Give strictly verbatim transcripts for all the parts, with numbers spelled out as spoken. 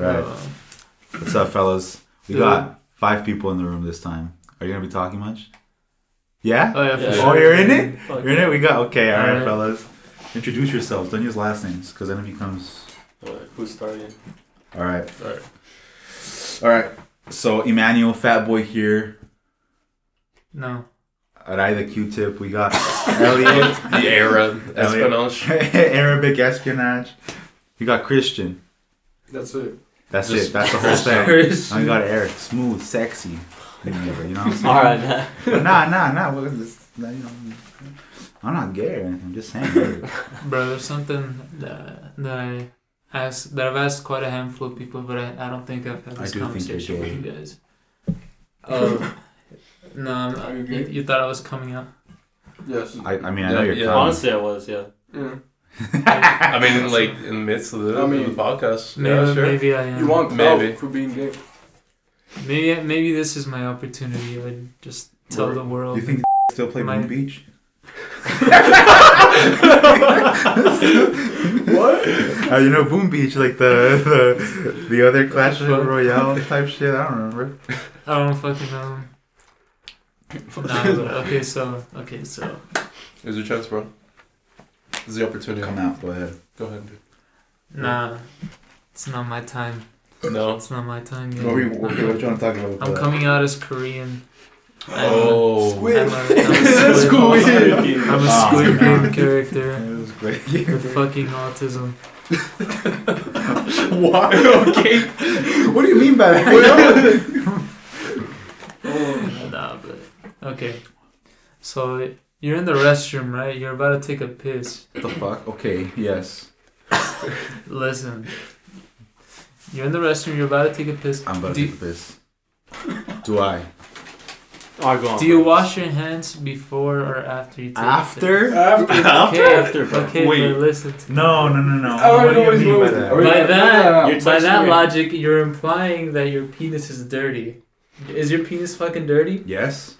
Right. Uh, What's up, fellas? We dude. got five people in the room this time. Are you going to be talking much? Yeah? Oh, yeah, for yeah. sure. Oh, you're in it? Fuck you're in it? We got... Okay, all right, all right, fellas. Introduce yourselves. Don't use last names, because then it becomes... All right, who's starting? All right. All right. All right. So, Emmanuel, fat boy here. No. Arai the Q-tip. We got Elliot. The Arab espionage. Arabic espionage. We got Christian. That's it. That's Just it. That's the whole thing. Christian. I got Eric. Smooth, sexy. You know what I'm saying? All right, man. But nah, nah, nah. What is this? I'm not gay. I'm just saying. Bro, there's something that, that I asked, that I've asked quite a handful of people, but I, I don't think I've had this conversation with you guys. Oh. No, I'm not. You, you thought I was coming out? Yes. I, I mean, I yeah, know you're yeah. coming. Honestly, I was, yeah. yeah. I mean, like, in the midst of the, I mean, of the podcast. Maybe, yeah, sure. maybe I am. You want clout for being gay. Maybe maybe this is my opportunity. I would just tell Word. the world. Do you think still play my... Boom Beach? What? Uh, you know Boom Beach, like the the, the other Clash Royale type shit? I don't remember. I don't fucking know. Nah, okay, so okay, so. Here's your chance, bro. This is the opportunity. Come out. Go ahead. Go ahead, dude. Nah, it's not my time. No, it's not my time yet. What are you, what are you trying to talk about? I'm coming out as Korean. Oh, Squid! I'm a Squid! I'm a Squid Game character. It was great. With fucking autism. Why? Okay. What do you mean by that? Nah, but. Okay, so you're in the restroom, right? You're about to take a piss. What the fuck? Okay, yes. Listen, you're in the restroom. You're about to take a piss. I'm about do to take a piss. Do I? I go on, do you bro. wash your hands before or after you take after? a piss? After? After? Okay, after, bro. Okay, wait. But listen to no, me. No, no, no, no. I already know what you mean by that. By that, by that logic, you're implying that your penis is dirty. Is your penis fucking dirty? Yes.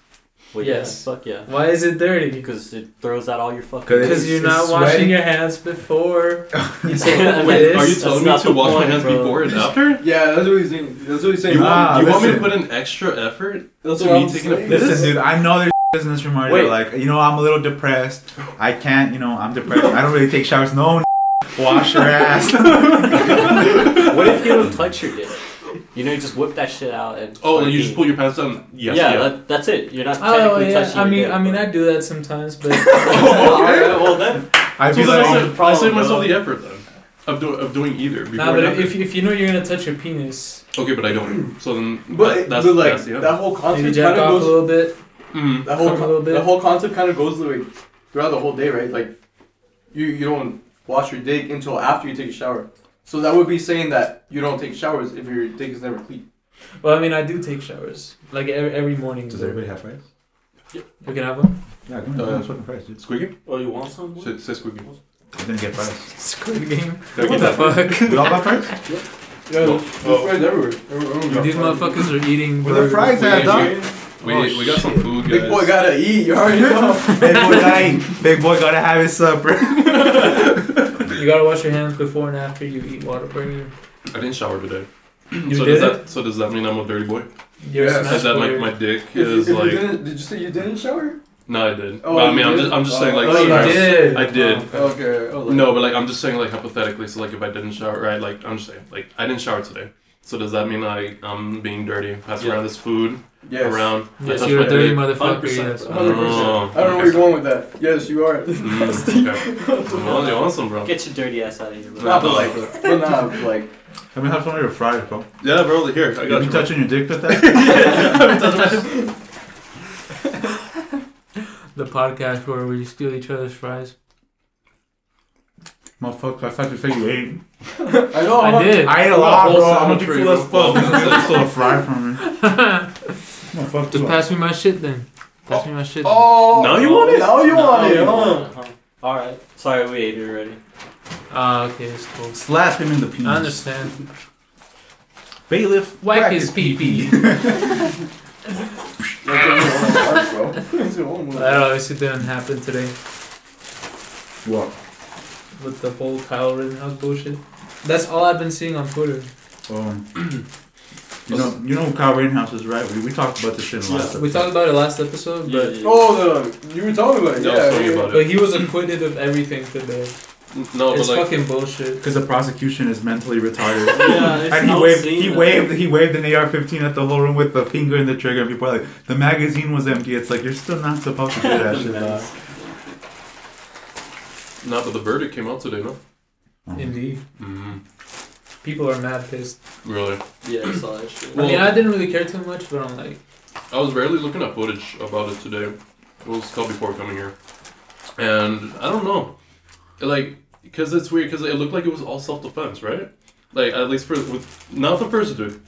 Well, yes. Yeah, fuck yeah. Why is it dirty? Because it throws out all your fucking... Because you're not washing sweating. your hands before you take a piss. Are you telling that's me to wash point, my hands bro. before and after? Yeah, that's what he's saying. That's what he's saying. You, nah, want, you want me to put in extra effort? That's what I'm taking a piss? Listen, dude, I know there's in this room already. Like, you know, I'm a little depressed. I can't, you know, I'm depressed. I don't really take showers. No, wash your ass. What if you don't touch your dick? You know, you just whip that shit out and... Oh, and you eat. Just pull your pants down? Yes, yeah, yeah. That, that's it. You're not technically oh, yeah. touching I mean, your I mean, I do that sometimes, but... Oh, okay. Right, well, then... I so like, I, I save myself the effort, then, of, do, of doing either. Nah, but if, if you know you're going to touch your penis... Okay, but I don't. So then... But, that, that's, but like, that's, yeah. that whole concept kind of goes... a little bit. Mm. That whole con- a little bit. That whole concept kind of goes like, throughout the whole day, right? Like, you, you don't wash your dick until after you take a shower. So that would be saying that you don't take showers if your dick is never clean. Well, I mean, I do take showers. Like, every, every morning. Does everybody have fries? Yeah. We can have one? Yeah, I can uh, have fucking fries. Squid Game? Oh, you want some? Say so, Squid Game. I'm gonna get fries. Squid Game? What the fuck? We all got fries? Yeah. Yeah, there's fries everywhere. These motherfuckers are eating... Where the fries at, dog? We, oh, we got shit. some food, guys. Big boy gotta eat. You already know. Big boy gotta eat. Big boy gotta have his supper. You gotta wash your hands before and after you eat Whataburger. I didn't shower today. You so did does that? So does that mean I'm a dirty boy? You're yeah. Is that like my dick is if, if like? You did you say you didn't shower? No, I did. Oh, but, I mean, I'm did? just I'm just oh, saying like. Oh, you I did. I did. Oh, okay. Oh, like, no, but like I'm just saying like hypothetically. So like if I didn't shower, right? Like I'm just saying like I didn't shower today. So does that mean I I'm being dirty? Passing yeah. around this food. Yes. Around. Yes, you're a dirty motherfucker. Yes. one hundred percent. Oh, I don't know where you're going with that. Yes, you are. Mm, okay. Well, you're awesome, bro. Get your dirty ass out of here, bro. Not like, but not like. I mean, have some of your fries, bro. Yeah, bro. Here, I got you. You touching your dick with that? Yeah. The podcast where we steal each other's fries. Motherfucker, I thought you said you ate. I know. I, I did. I ate a lot, bro. I'm gonna be full as fuck. This is a fry from me. Motherfucker. Just pass me my shit then. Pass oh. me my shit. Then. Oh. Now you want it? Now you no, want it. Huh? All right. Sorry, we ate it already. Ah, uh, okay, it's cool. Slap him in the penis. I understand. Bailiff, whack his pee pee. That obviously didn't happen today. What? With the whole Kyle Rittenhouse bullshit. That's all I've been seeing on Twitter. Well, you know, you know, Kyle Rittenhouse is right. We, we talked about this shit in the last episode. We talked about it last episode, but yeah, yeah. oh, the you were talking about it. No, yeah, sorry yeah. about it. But he was acquitted of everything today. No, it's but like, fucking bullshit. Because the prosecution is mentally retarded. yeah, and he waved, he waved, he waved an A R fifteen at the whole room with the finger in the trigger. And people are like, the magazine was empty. It's like you're still not supposed to do that shit. No, but the verdict came out today, no? Mm-hmm. Indeed. Mm-hmm. People are mad pissed. Really? Yeah, I saw that shit. Well, I mean, I didn't really care too much, but I'm like, I was barely looking at footage about it today. It was called before coming here, and I don't know, like. Because it's weird, because it looked like it was all self-defense, right? Like, at least for, with, not the first dude,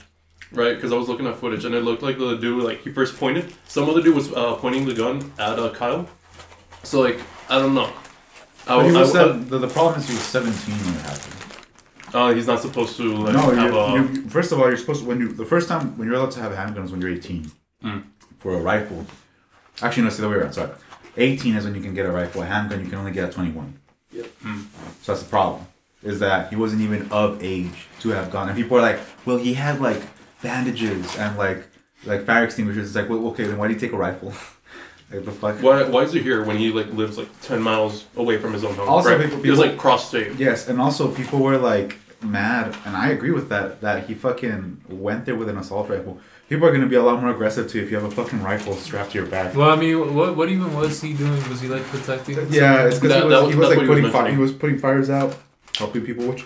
right? Because I was looking at footage, and it looked like the dude, like, he first pointed. Some other dude was uh, pointing the gun at uh, Kyle. So, like, I don't know. I, but he was I, I, the, the problem is he was seventeen when it happened. Oh, uh, he's not supposed to, like, no, have you're, a... You're, first of all, you're supposed to, when you, the first time, when you're allowed to have a handgun is when you're eighteen. Mm. For a rifle. Actually, no, it's the other way around, sorry. eighteen is when you can get a rifle. A handgun you can only get at twenty-one. Yep. Mm. So that's the problem, is that he wasn't even of age to have gone. And people are like, well, he had like bandages and like like fire extinguishers. It's like, well, okay, then why do you take a rifle? Like the fuck? Why why is he here when he like lives like ten miles away from his own home? Also, right? people, people, he was like cross state. Yes, and also people were like mad, and I agree with that. That he fucking went there with an assault rifle. People are going to be a lot more aggressive too if you have a fucking rifle strapped to your back. Well, I mean, what what even was he doing? Was he like protecting? Yeah, it's because he was, that was, he was like putting he was, fire, he was putting fires out, helping people, which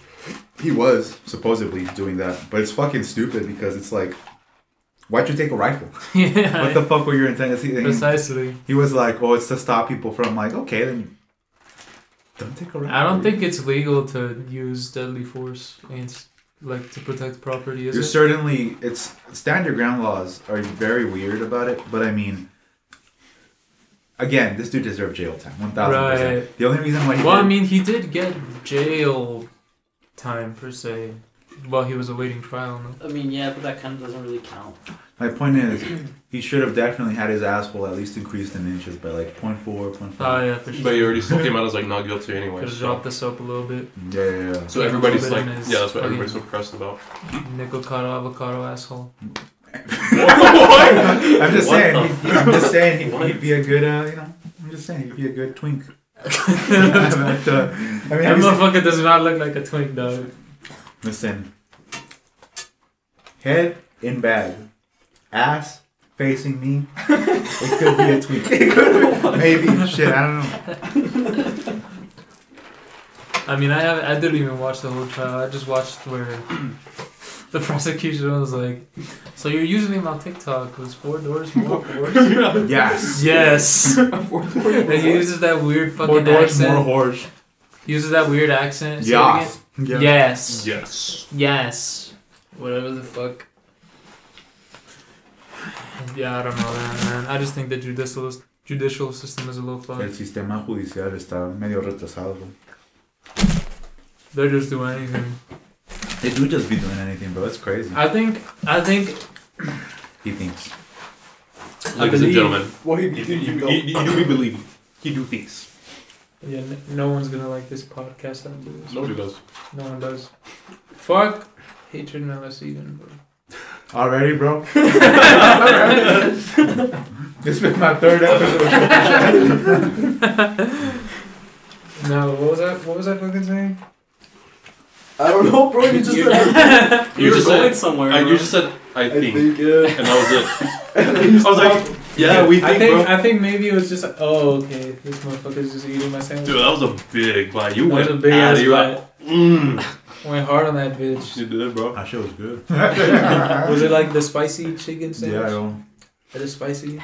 he was supposedly doing that. But it's fucking stupid because it's like, why'd you take a rifle? Yeah, what the fuck were your intentions? Precisely. He was like, oh, it's to stop people from like, okay, then don't take a rifle. I don't think it's legal to use deadly force against. Like, to protect property, is You're it? Certainly... It's... Stand your ground laws are very weird about it, but I mean... Again, this dude deserved jail time, one thousand percent. Right. The only reason why he Well, did, I mean, he did get jail time, per se, while he was awaiting trial. No? I mean, yeah, but that kind of doesn't really count. My point is, he should have definitely had his asshole at least increased in inches by, like, zero point four, zero point five. Oh, yeah, for sure. But he already still came out as, like, not guilty anyway. Could have dropped this up a little bit. Yeah, yeah, yeah. So everybody's like, yeah, that's what everybody's so pressed about. Nickel caro avocado asshole. What? I'm just what saying, he, he, I'm just saying he'd, he'd be a good, uh, you know, I'm just saying he'd be a good twink. I mean, uh, I mean, that motherfucker does not look like a twink, dog. Listen. Head in bag. Ass facing me. It could be a tweak. It could be. Maybe. Shit, I don't know. I mean, I haven't, I didn't even watch the whole trial. I just watched where the prosecution was like, so your username on TikTok was four doors, four doors? Yes. Yes. Four doors. And he uses that weird fucking four doors, accent. More horse. He uses that weird accent. Yeah. Yeah. Yes. Yes. Yes. Whatever the fuck. Yeah, I don't know that, man. I just think the judicial judicial system is a little flawed. El sistema judicial está medio retrasado. They just do anything. They do just be doing anything, bro. That's crazy. I think. I think. He thinks. Ladies and gentlemen, what he, he, he, he, he, he, he do we believe? He do things. Yeah, no, no one's gonna like this podcast. I do this. Nobody does. No one does. Fuck hatred and L S E, then, bro. Already, bro. This was my third episode. No, what was I? What was I fucking saying? I don't know, bro. You just you, said you, you were just going said, somewhere. I, you just said I think, I think yeah. And that was it. I was stopped. Like, yeah, yeah, we think. I think, bro. I think maybe it was just. Like, oh, okay. This motherfucker's just eating my sandwich. Dude, that was a big bite. You that went was a big ass bite. Mmm. Went hard on that bitch. You did, bro. That shit was good. Was it like the spicy chicken sandwich? Yeah, I don't. Is it spicy?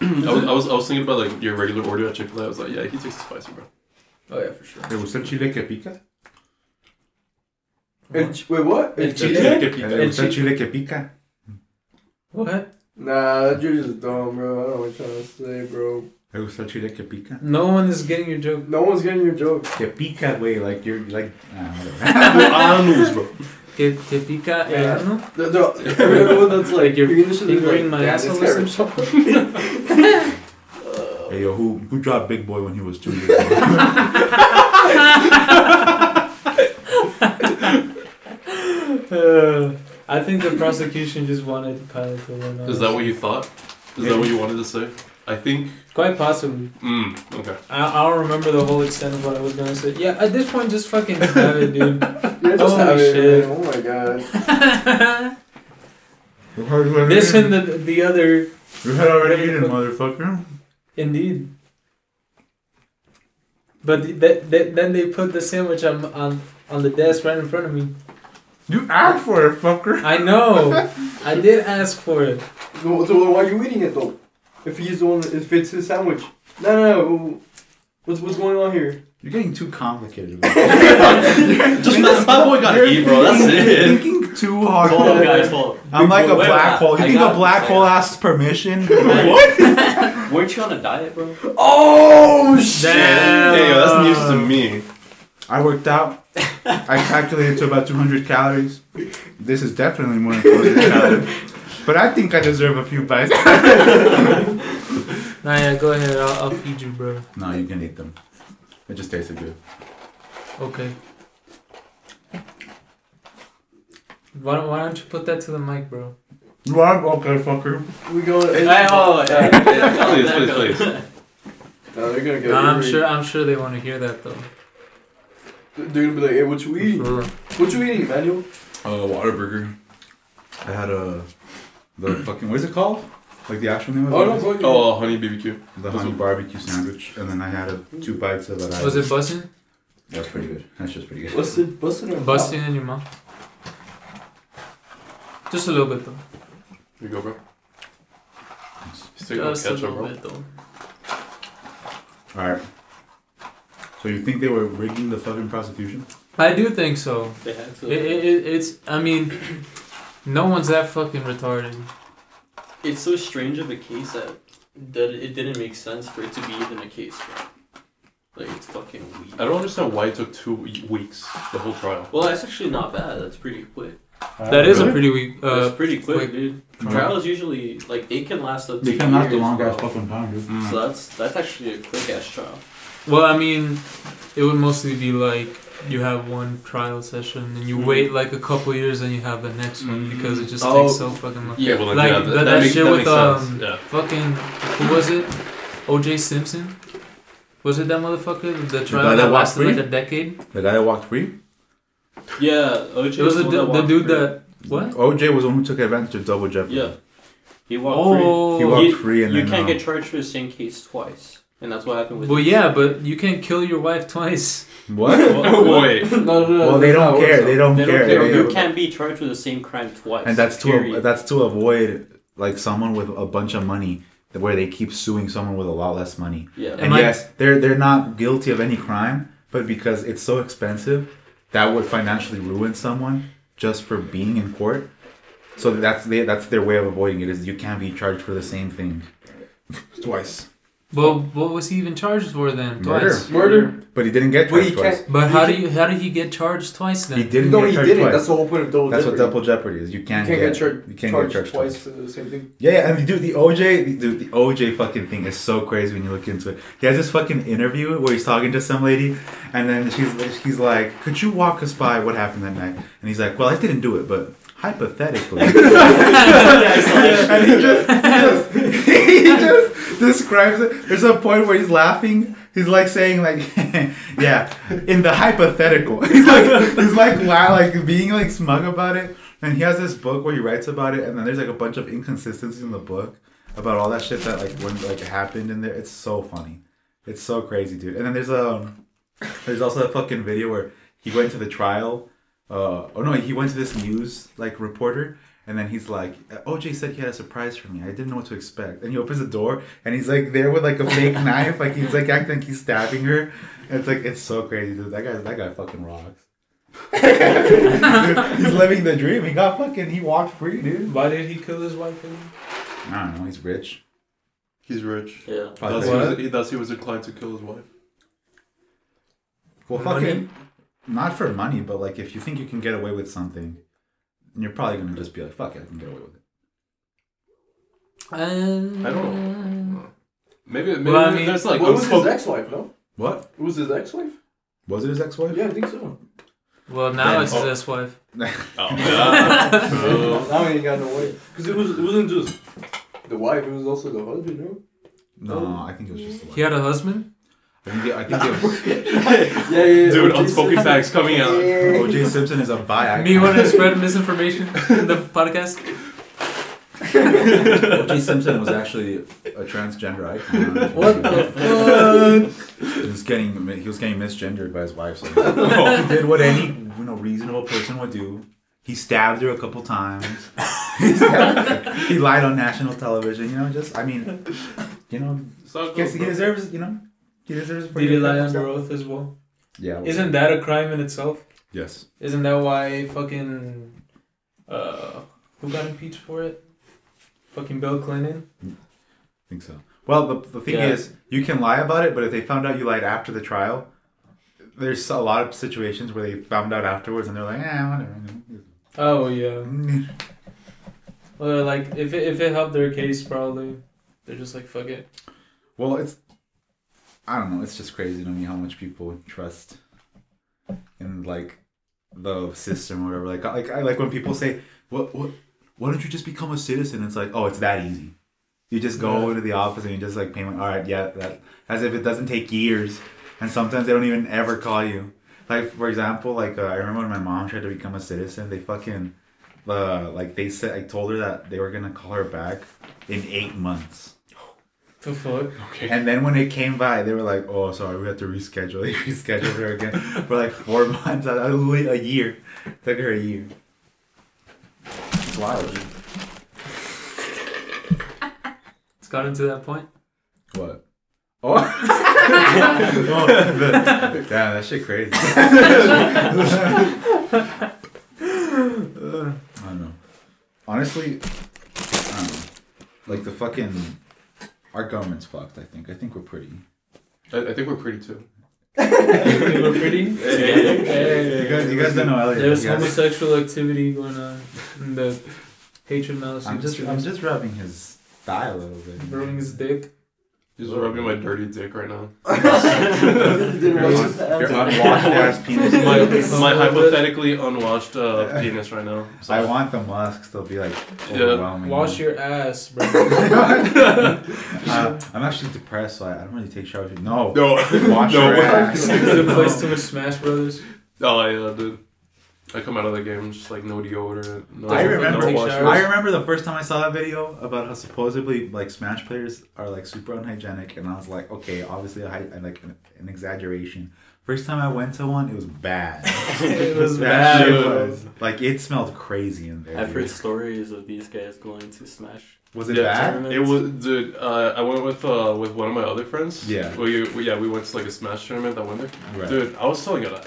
I was, I was I was thinking about like your regular order at Chick-fil-A. I was like, yeah, he takes the spicy, bro. Oh yeah, for sure. It was el chile que pica. El ch- Wait, what? El chile que pica. El chile que pica. What? Nah, that dude is dumb, bro. I don't know what you're trying to say, bro. No one is getting your joke. No one's getting your joke. Que pica, güey. Like, you're like... Ah, whatever. bro. Que pica el ano? No, no. Everyone that's like, you're fingering my asshole or something. Hey, yo, who, who dropped Big Boy when he was two years old? uh, I think the prosecution just wanted Kyle to win. Is that what you thought? Is yeah. that what you wanted to say? I think... Quite possibly. Mm, okay. I, I don't remember the whole extent of what I was going to say. Yeah, at this point, just fucking have it, dude. Yeah, just have it, shit. Man. Oh my god. This and the, the other... You had already eaten, motherfucker. Indeed. But the, the, the, then they put the sandwich on, on on the desk right in front of me. You asked for it, fucker. I know. I did ask for it. So, so why are you eating it, though? If he's the one, if it's his sandwich. No, no, no. What's, what's going on here? You're getting too complicated. Just that's not what we gotta eat, bro. That's it. You're thinking too hard. Follow, guys, follow. I'm like a black hole. You think a black hole asks permission? What? Weren't you on a diet, bro? Oh, shit. Damn, that's news to me. I worked out. I calculated to about two hundred calories. This is definitely more than two hundred calories. But I think I deserve a few bites. Nah, yeah, go ahead. I'll, I'll feed you, bro. No, you can eat them. It just tasted good. Okay. Why don't, why don't you put that to the mic, bro? What? Okay, fucker. We go. Hey, oh, yeah, yeah. Please, please, please. No, they're gonna go. No, I'm sure. I'm sure they want to hear that though. They're gonna be like, "Hey, what you eating? Sure. What you eating, Manuel?" Uh, Whataburger. I had a. The fucking, what is it called? Like the actual name of it? Oh, no, no. Oh, honey B B Q. The honey barbecue sandwich. And then I had a, two bites of it. Was it bussin'? That was pretty good. That's just pretty good. Was it bussin' or bustin' in your mouth? Just a little bit, though. Here you go, bro. Just take just a ketchup, little bit, though. Alright. So you think they were rigging the fucking prosecution? I do think so. They had to. It, it, it, it's, I mean... No one's that fucking retarded. It's so strange of a case that, that it didn't make sense for it to be even a case, bro. Like, it's fucking weak. I don't understand why it took two weeks, the whole trial. Well, that's actually not bad. That's pretty quick. Uh, that is really? a pretty weak... Uh, that's pretty quick, quick. dude. Mm-hmm. Trials usually, like, they can last up to They can years, last a long-ass fucking time, dude. Mm. So that's, that's actually a quick-ass trial. Well, I mean, it would mostly be like... You have one trial session and you mm-hmm. wait like a couple years and you have the next one because it just oh, takes so fucking long. Yeah, well, like yeah, that, that, that makes, shit that with um yeah. fucking who was it? O J. Simpson? Was it that motherfucker? The trial the that, that lasted free? like a decade? The guy that walked free? Yeah, O J. It was the, d- that the dude free. that what? O J was the one who took advantage of double jeopardy. Yeah, he walked oh, free. He walked you, free, and you then, can't uh, get charged for the same case twice. And that's what happened with Well, him. yeah, but you can't kill your wife twice. What? Well, wait. No, no, no. Well, they don't care. They don't they care. Don't care. They, you can't be charged with the same crime twice. And that's to a, that's to avoid like someone with a bunch of money where they keep suing someone with a lot less money. Yeah. And, and like, yes, they're they're not guilty of any crime, but because it's so expensive, that would financially ruin someone just for being in court. So that's they, that's their way of avoiding it is you can't be charged for the same thing twice. Well, what was he even charged for then? Twice. Murder. Murder. But he didn't get charged well, twice. But how do you how did he get charged twice then? He didn't no, get charged he didn't. Twice. That's the whole point of double That's jeopardy. That's what double jeopardy is. You can't, you can't get, get char- you can't charged, get charged twice. twice. The same thing. Yeah, yeah, I mean, dude, the O J, dude, the O J fucking thing is so crazy when you look into it. He has this fucking interview where he's talking to some lady, and then she's he's like, "Could you walk us by what happened that night?" And he's like, "Well, I didn't do it, but." Hypothetically, and he just, he just he just describes it. There's a point where he's laughing. He's like saying like, yeah, in the hypothetical. He's like he's like wow, like being like smug about it. And he has this book where he writes about it. And then there's like a bunch of inconsistencies in the book about all that shit that like when like happened in there. It's so funny. It's so crazy, dude. And then there's um there's also a fucking video where he went to the trial. Uh, oh no, he went to this news like reporter and then he's like, O J said he had a surprise for me. I didn't know what to expect. And he opens the door and he's like there with like a fake knife, like he's like acting like he's stabbing her. And it's like it's so crazy, dude. That guy that guy fucking rocks. Dude, he's living the dream. He got fucking he walked free, dude. Why did he kill his wife anymore? I don't know, he's rich. He's rich. Yeah. Thus he, was, he, thus he was inclined to kill his wife. Well fucking Not for money, but like if you think you can get away with something, you're probably gonna just be like, "Fuck it, I can get away with it." Um, I don't know. Maybe, maybe well, I mean, there's like. What was his ex-wife? No. What? It was his ex-wife? Was it his ex-wife? Yeah, I think so. Well, now it's his oh. ex-wife. Oh. No. Now he got no wife. Because it, was, it wasn't just the wife, it was also the husband, no? No, I think it was just the wife. He had a husband? I think, I think it was... yeah, yeah, yeah. Dude, unspoken facts coming out. Yeah. O J. Simpson is a bi-icon. Me want to spread misinformation in the podcast? O J. Simpson was actually a transgender icon. What the fuck? He was getting he was getting misgendered by his wife. So he did what any you know reasonable person would do. He stabbed her a couple times. He, he lied on national television. You know, just I mean, you know, cool, guess he deserves. You know, he deserves. Did he lie under oath as well? Yeah. Well, Isn't that a crime in itself? Yes. Isn't that why fucking uh, who got impeached for it? Fucking Bill Clinton? I think so. Well, the the thing yeah. is, you can lie about it, but if they found out you lied after the trial, there's a lot of situations where they found out afterwards and they're like, eh, whatever. Oh, yeah. Well, like, if it, if it helped their case, probably, they're just like, fuck it. Well, it's, I don't know, it's just crazy to me how much people trust in, like, the system or whatever. Like, like I like when people say, what, what? Why don't you just become a citizen? It's like, oh, it's that easy. You just go yeah. into the office and you just like pay money. All right, yeah, that, as if it doesn't take years. And sometimes they don't even ever call you. Like, for example, like uh, I remember when my mom tried to become a citizen, they fucking, uh, like they said, I told her that they were going to call her back in eight months. The fuck? Okay. And then when it came by, they were like, oh, sorry, we have to reschedule. They rescheduled her again for like four months, a, a year. It took her a year. Wild. It's gotten to that point. What? Oh, oh the, damn, that shit crazy. I don't know. Honestly, I don't know. Like the fucking our government's fucked. I think. I think we're pretty. I, I think we're pretty too. We're pretty. Hey, hey, hey, you guys, you guys don't know Elliot. There's guys. Homosexual activity going on in the patron mouse. I'm just, I'm just rubbing his thigh a little bit. Rubbing his dick. Just oh, rubbing man. my dirty dick right now. Your unwashed ass penis. My, my hypothetically unwashed uh, penis right now. So. I want the musks. They'll be like overwhelming. Yeah. Wash your ass, bro. uh, I'm actually depressed, so I don't really take showers. No. No. Wash no. your ass. Did you play too much Smash Brothers? Oh, yeah, dude. I come out of the game just like no deodorant. No I remember. No I remember the first time I saw that video about how supposedly like Smash players are like super unhygienic, and I was like, okay, obviously a, like an exaggeration. First time I went to one, it was bad. it was bad. It was like it smelled crazy in there. I've dude. heard stories of these guys going to Smash. Was it yeah, bad? Tournaments? It was, dude. Uh, I went with uh, with one of my other friends. Yeah. We, we yeah we went to like a Smash tournament that went there. Right. Dude, I was telling you. I,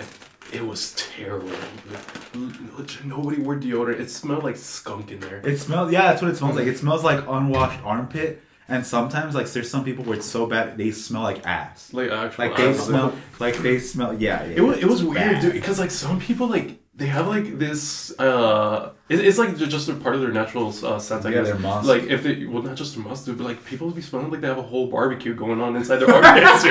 It was terrible. Like, nobody wore deodorant. It smelled like skunk in there. It smelled, yeah, that's what it smells like. It smells like unwashed armpit. And sometimes, like, there's some people where it's so bad they smell like ass. Like actual like they ass. smell, like they smell. Yeah, yeah. It was, it was weird, dude. Because like some people, like they have like this. Uh, it, it's like just a part of their natural uh, scent. Yeah, their musk. Like if they, well, not just a musk, dude, but like people will be smelling like they have a whole barbecue going on inside their armpits.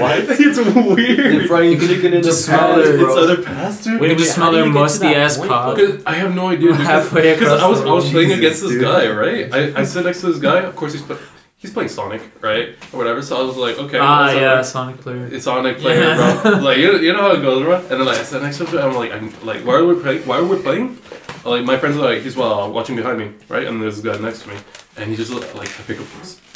What? It's weird. They're frying chicken in just the smell past, it, bro. It's other past, dude. When you just smell their musty ass pop. I have no idea. Halfway across. Because I was, I was playing against this dude. guy, right? I, I sit next to this guy. Of course, he's. Put, He's playing Sonic, right? Or whatever. So I was like, okay. Ah, well, yeah, Sonic player. It's Sonic player, yeah. bro. Like, you, you know how it goes, bro? And then like, I said next to him, I'm like, I'm, like why are we playing? Why are we playing? Like, my friends are like, he's well, watching behind me, right? And there's a guy next to me. And he just, like, I pick up,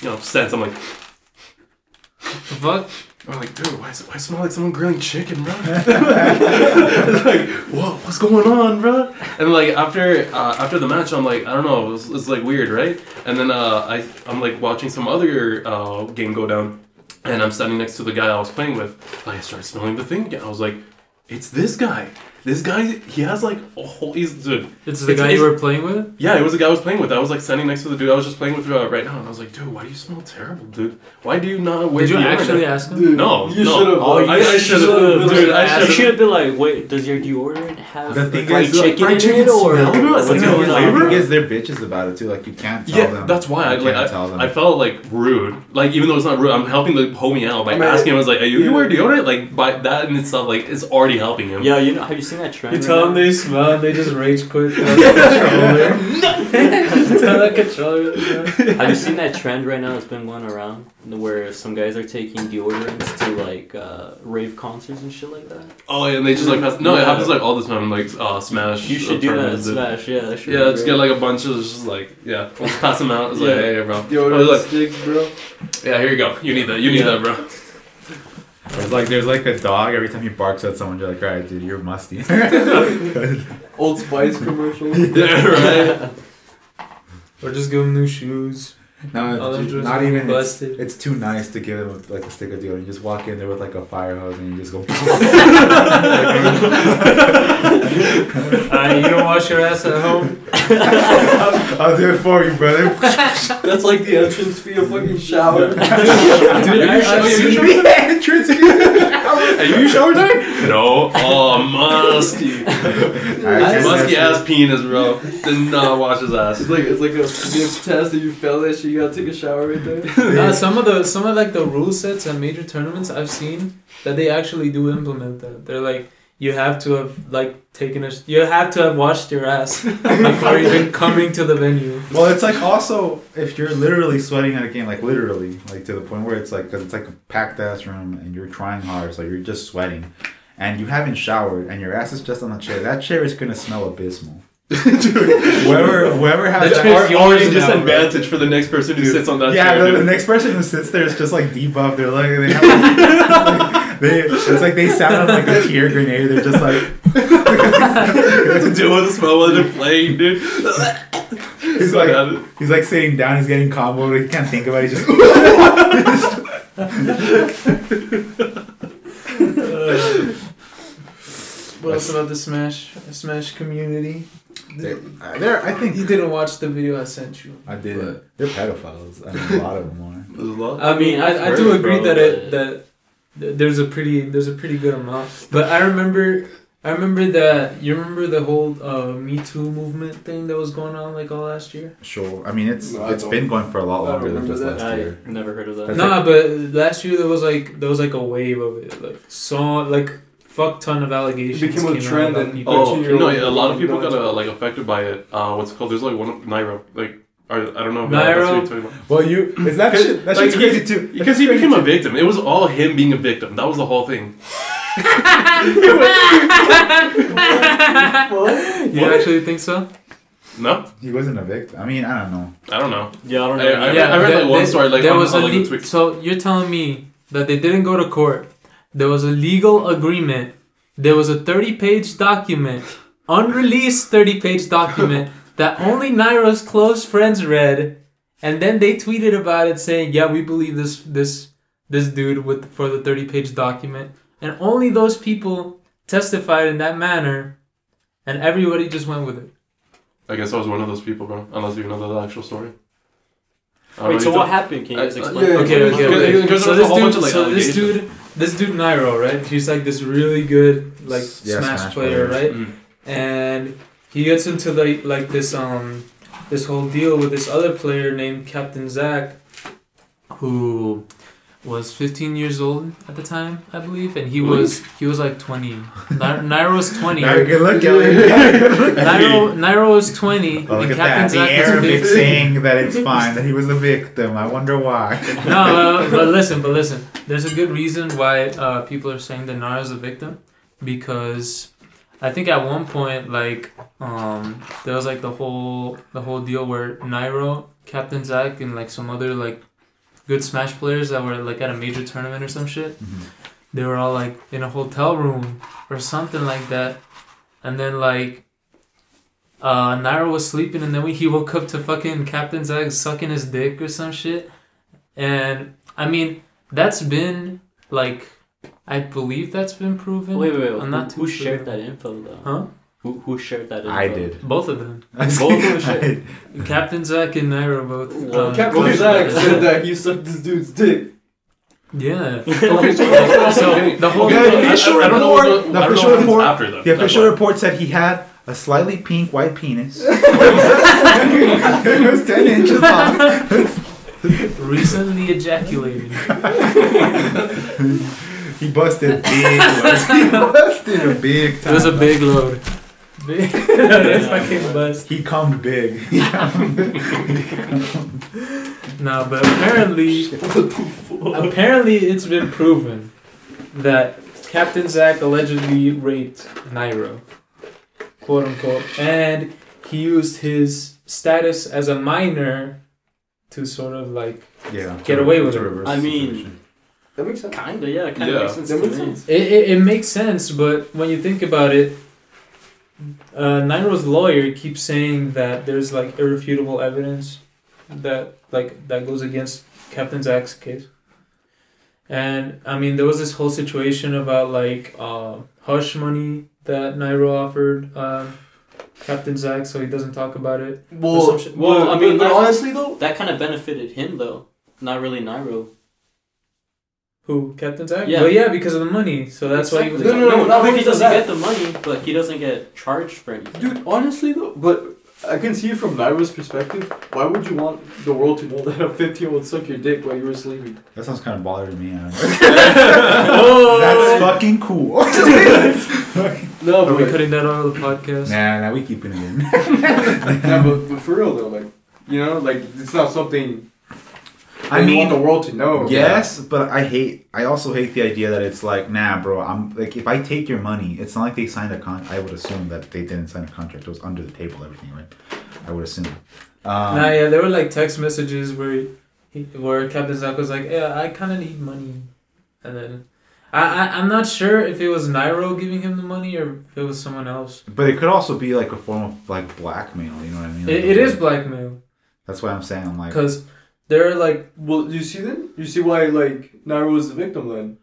you know, scents. I'm like, what the fuck? I'm like, dude, why, why smell like someone grilling chicken, bro? Like, whoa, what's going on, bro? And like after uh, after the match, I'm like, I don't know, it's it like weird, right? And then uh, I I'm like watching some other uh, game go down, and I'm standing next to the guy I was playing with. Like, I started smelling the thing again. I was like, it's this guy. This guy, he has like a whole. He's dude. It's the it's, guy you were playing with. Yeah, it was the guy I was playing with. I was like standing next to the dude I was just playing with right now, and I was like, dude, why do you smell terrible, dude? Why do you not? Wait, did you actually order? ask him? Dude, no, you no. Should've, oh, you I, I should have. Dude, I should have. You should have been like, wait, does your deodorant have the thing fried is, chicken like, in it or? Smell? It's like no flavor. Because they're bitches about it too. Like you can't tell yeah, them. Yeah, that's why I like I, I felt like rude. Like even though it's not rude, I'm helping the homie out. Like asking him, I was like, you wear deodorant? Like by that in itself, like it's already helping him. Yeah, you know, have you seen seen that trend? You tell right them now? They smile, they just rage quit. Tell that controller. Have you seen that trend right now that's been going around where some guys are taking deodorants to like uh, rave concerts and shit like that? Oh yeah, and they just like has, no, yeah. It happens like all the time. Like oh, Smash. You should do that. At Smash, yeah. That yeah, just great. Get like a bunch of just like yeah, let's pass them out. It's yeah. Like hey, bro, deodorant like, sticks, bro. Yeah, here you go. You need that. You need yeah. that, bro. There's like there's like a dog, every time he barks at someone, you're like, alright dude, you're musty. Old Spice commercial. Yeah, right. Or just give him new shoes. No, dude, not even, it's, it's too nice to give him like a stick of deodorant. You just walk in there with like a fire hose and you just go. uh, you don't wash your ass at home? I'll, I'll do it for you, brother. That's like the entrance fee of fucking shower. Dude, I, I, I, you shower time? Entrance fee? Are you shower time? No. Oh, musky. Musky ass penis, bro. Did not wash his ass. It's like it's like a gift test that you fail that shit. You gotta take a shower right there. Nah, some of the some of like the rule sets at major tournaments I've seen that they actually do implement that. They're like, you have to have like taken a. Sh- you have to have washed your ass before even coming to the venue. Well, it's like also if you're literally sweating at a game, like literally, like to the point where it's like because it's like a packed ass room and you're trying hard, so you're just sweating, and you haven't showered, and your ass is just on the chair. That chair is gonna smell abysmal. Dude, whoever whoever has that, that are always a disadvantage for the next person who dude. Sits on that yeah, chair. Yeah, the, the next person who sits there is just like debuffed. They're like they have. Like, They, it's like they sound like a tear grenade. They're just like to deal with the smell while they're playing, dude. He's so like bad. He's like sitting down. He's getting comboed. He can't think about it. He's just. What else about the Smash Smash community? They're, they're, I think you didn't watch the video I sent you. I did. They're pedophiles. I mean, a lot of them are. There's a lot. I mean, I, I do agree that it that. There's a pretty there's a pretty good amount, but I remember I remember that you remember the whole uh, Me Too movement thing that was going on like all last year. Sure, I mean it's no, it's been going for a lot longer than just that. last I year. Never heard of that. That's nah, like, but last year there was like there was like a wave of it, like so like fuck ton of allegations. It became a trend, and oh no, yeah, a lot of people got uh, like affected by it. Uh, what's it called? There's like one Nairo like. Or, I don't know if Nairo, that's what you're talking about. Well, you... Is that shit? That shit's crazy, too. Because he became a victim. It was all him being a victim. That was the whole thing. You actually think so? No. He wasn't a victim. I mean, I don't know. I don't know. Yeah, I don't know. I, I, yeah, I read, there, like, one there, story, like, there on, was on, a like, le- So, you're telling me that they didn't go to court. There was a legal agreement. There was a thirty-page document. Unreleased thirty-page document. That only Nairo's close friends read, and then they tweeted about it saying, yeah, we believe this this this dude with for the thirty-page document. And only those people testified in that manner, and everybody just went with it. I guess I was one of those people, bro. Unless you know the actual story. Wait, know, so what happened? Can you guys explain? Uh, yeah, okay, okay, okay. okay. So, this dude, of, like, so this dude, this dude Nairo, right? He's like this really good like yeah, Smash, Smash player, players. Right? Mm. And... he gets into the, like this um this whole deal with this other player named Captain Zack, who was fifteen years old at the time, I believe, and he Wait. was he was like twenty. Na- Nairo was twenty. Nairo, good look, Nairo, Nairo was twenty. Oh, look and at Captain that. Zack the Arabic was saying that it's fine that he was a victim. I wonder why. No, uh, but listen, but listen. There's a good reason why uh, people are saying that Nairo's a victim, because. I think at one point, like, um, there was, like, the whole the whole deal where Nairo, Captain Zack, and, like, some other, like, good Smash players that were, like, at a major tournament or some shit, mm-hmm. They were all, like, in a hotel room or something like that. And then, like, uh, Nairo was sleeping, and then he woke up to fucking Captain Zack sucking his dick or some shit. And, I mean, that's been, like... I believe that's been proven. Wait, wait, wait. I'm not who, too who sure. shared that info, though? Huh? Who who shared that info? I did. Both of them. Both of them shared. Captain Zack and Nairo both. Well, um, Captain Zack said that he sucked this dude's dick. Yeah. Okay, so, so the whole yeah, the official I, I report. Know, the official report. After them, the official report why. Said he had a slightly pink white penis. It was ten inches long. Recently ejaculated. He busted big ones. He busted a big time. It was a big load. Big. That's fucking bust. He cummed big. He cummed. He cummed. No, but apparently, apparently it's been proven that Captain Zack allegedly raped Nairo, quote unquote, and he used his status as a minor to sort of like yeah, get away with it. I mean, situation. That makes sense. Kinda, yeah, kinda yeah. makes sense. That makes sense. It, it it makes sense, but when you think about it, uh, Nairo's lawyer keeps saying that there's like irrefutable evidence that like that goes against Captain Zack's case. And I mean, there was this whole situation about like uh, hush money that Nairo offered. Uh, Captain Zack, so he doesn't talk about it. Well, sh- well, well, I mean, but, but honestly though, that kind of benefited him though, not really Nairo. Who, Captain Zack? Yeah, well, yeah, because of the money. So that's exactly. why he was. No, no, no. no, no he doesn't that. get the money, but he doesn't get charged for anything. Dude, honestly though, but I can see it from Nairo's perspective. Why would you want the world to know that a fifteen-year-old sucked your dick while you were sleeping? That sounds kind of bothering me. Yeah. Oh, that's fucking cool. No, but are we like, cutting that out of the podcast? Nah, nah, we keeping it in. Nah, but, but for real though, like, you know, like it's not something I mean, you want the world to know. Yes, right? But I hate. I also hate the idea that it's like, nah, bro. I'm like, if I take your money, it's not like they signed a con. I would assume that they didn't sign a contract. It was under the table, everything, right? I would assume. Um, nah, yeah, there were like text messages where, he, where Captain Zack was like, yeah, I kind of need money, and then. I, I, I'm not sure if it was Nairo giving him the money or if it was someone else. But it could also be like a form of like blackmail, you know what I mean? Like, it it like, is blackmail. That's why I'm saying I'm like... Because they're like... Well, you see then? You see why like Nairo was the victim then?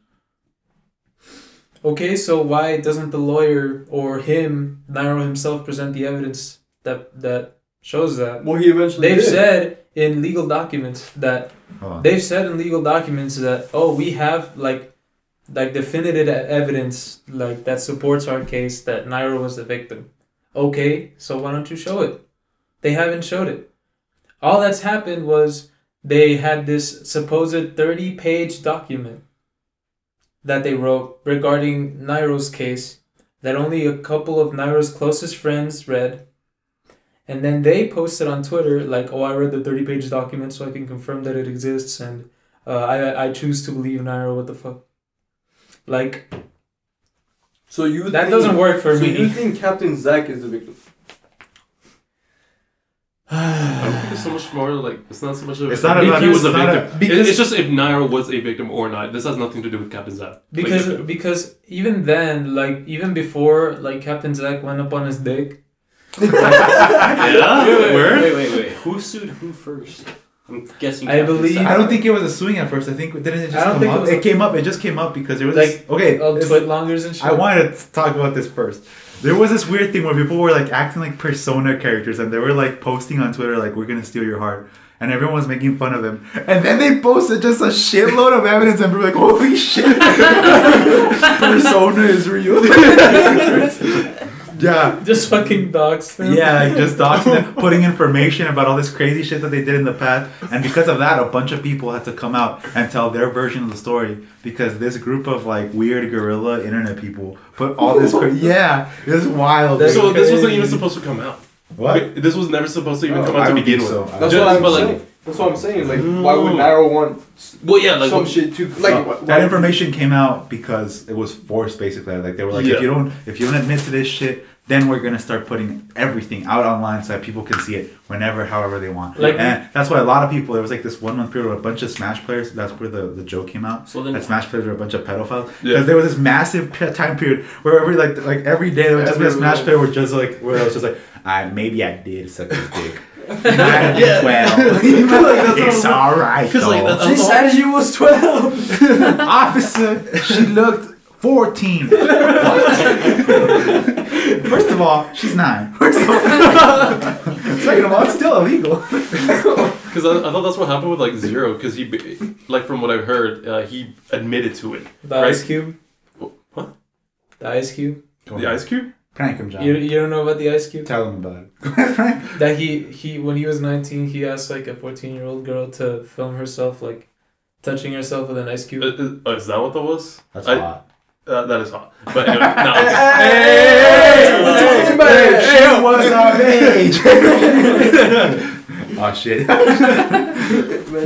Okay, so why doesn't the lawyer or him, Nairo himself, present the evidence that that shows that? Well, he eventually They've did. said in legal documents that... They've said in legal documents that, oh, we have like... Like definitive evidence, like that supports our case that Nairo was the victim. Okay, so why don't you show it? They haven't showed it. All that's happened was they had this supposed thirty-page document that they wrote regarding Nairo's case that only a couple of Nairo's closest friends read, and then they posted on Twitter like, "Oh, I read the thirty-page document, so I can confirm that it exists, and uh, I I choose to believe Nairo." What the fuck? Like, so you that think, doesn't work for so me. So you think Captain Zack is the victim? I don't think it's so much more like it's not so much of a it's not about he was a victim. A, because, it's just if Nairo was a victim or not. This has nothing to do with Captain Zack. Because like, because even then, like even before, like Captain Zack went up on his dick. Yeah. Wait, wait, wait, wait, wait. Who sued who first? I'm guessing. I believe. I don't think it was a swing at first. I think didn't it just come up? It, it came up. It just came up because there was like this, okay, twitlongers and shit. I wanted to talk about this first. There was this weird thing where people were like acting like Persona characters, and they were like posting on Twitter like "We're gonna steal your heart," and everyone was making fun of them. And then they posted just a shitload of evidence, and we were like, "Holy shit, Persona is real." Yeah. Just fucking dox them. Yeah, like just doxing them, putting information about all this crazy shit that they did in the past. And because of that, a bunch of people had to come out and tell their version of the story because this group of like weird guerrilla internet people put all this crazy. Yeah, this is wild. That's so crazy. This wasn't even supposed to come out. What? This was never supposed to even oh, come out to begin so. with. That's just, what I'm saying. That's what I'm saying. Like, mm. why would Nairo want well, yeah, like, some shit to like? So, that information came out because it was forced, basically. Like they were like, yeah. if you don't, if you don't admit to this shit, then we're gonna start putting everything out online so that people can see it whenever, however they want. Like, and that's why a lot of people. There was like this one month period where a bunch of Smash players. That's where the, the joke came out. So then, that Smash players were a bunch of pedophiles. Because yeah. there was this massive time period where every like like every day there would just be a Smash player where just like where it was just like, I maybe I did suck his dick. Yeah. twelve It's alright though. Like, she said she was twelve Officer, she looked fourteen First of all, she's nine First of all, second of all, it's still illegal. Because I, I thought that's what happened with like Zero. Because he, like from what I've heard, uh, he admitted to it. The right? Ice Cube. What? The Ice Cube. The Ice Cube. Prank him, John. You, you don't know about the Ice Cube? Tell him about it. That he, he, when he was nineteen, he asked like a fourteen-year-old girl to film herself like Touching yourself with an ice cube. Uh, uh, is that what that was? That's I, hot. Uh, that is hot. But anyway, no. Hey! Hey! Hey! Oh shit.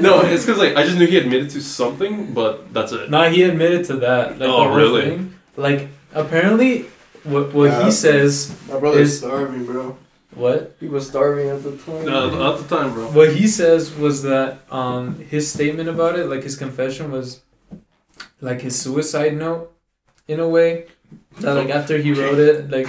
No, it's because like I just knew he admitted to something, but that's it. No, he admitted to that. Like, oh, the whole really? Thing. Like, apparently, what what yeah, he says my brother is starving, bro. What? He was starving at the time. No, man. Not the time, bro. What he says was that um his statement about it, like his confession, was like his suicide note, in a way. That like after he wrote it, like.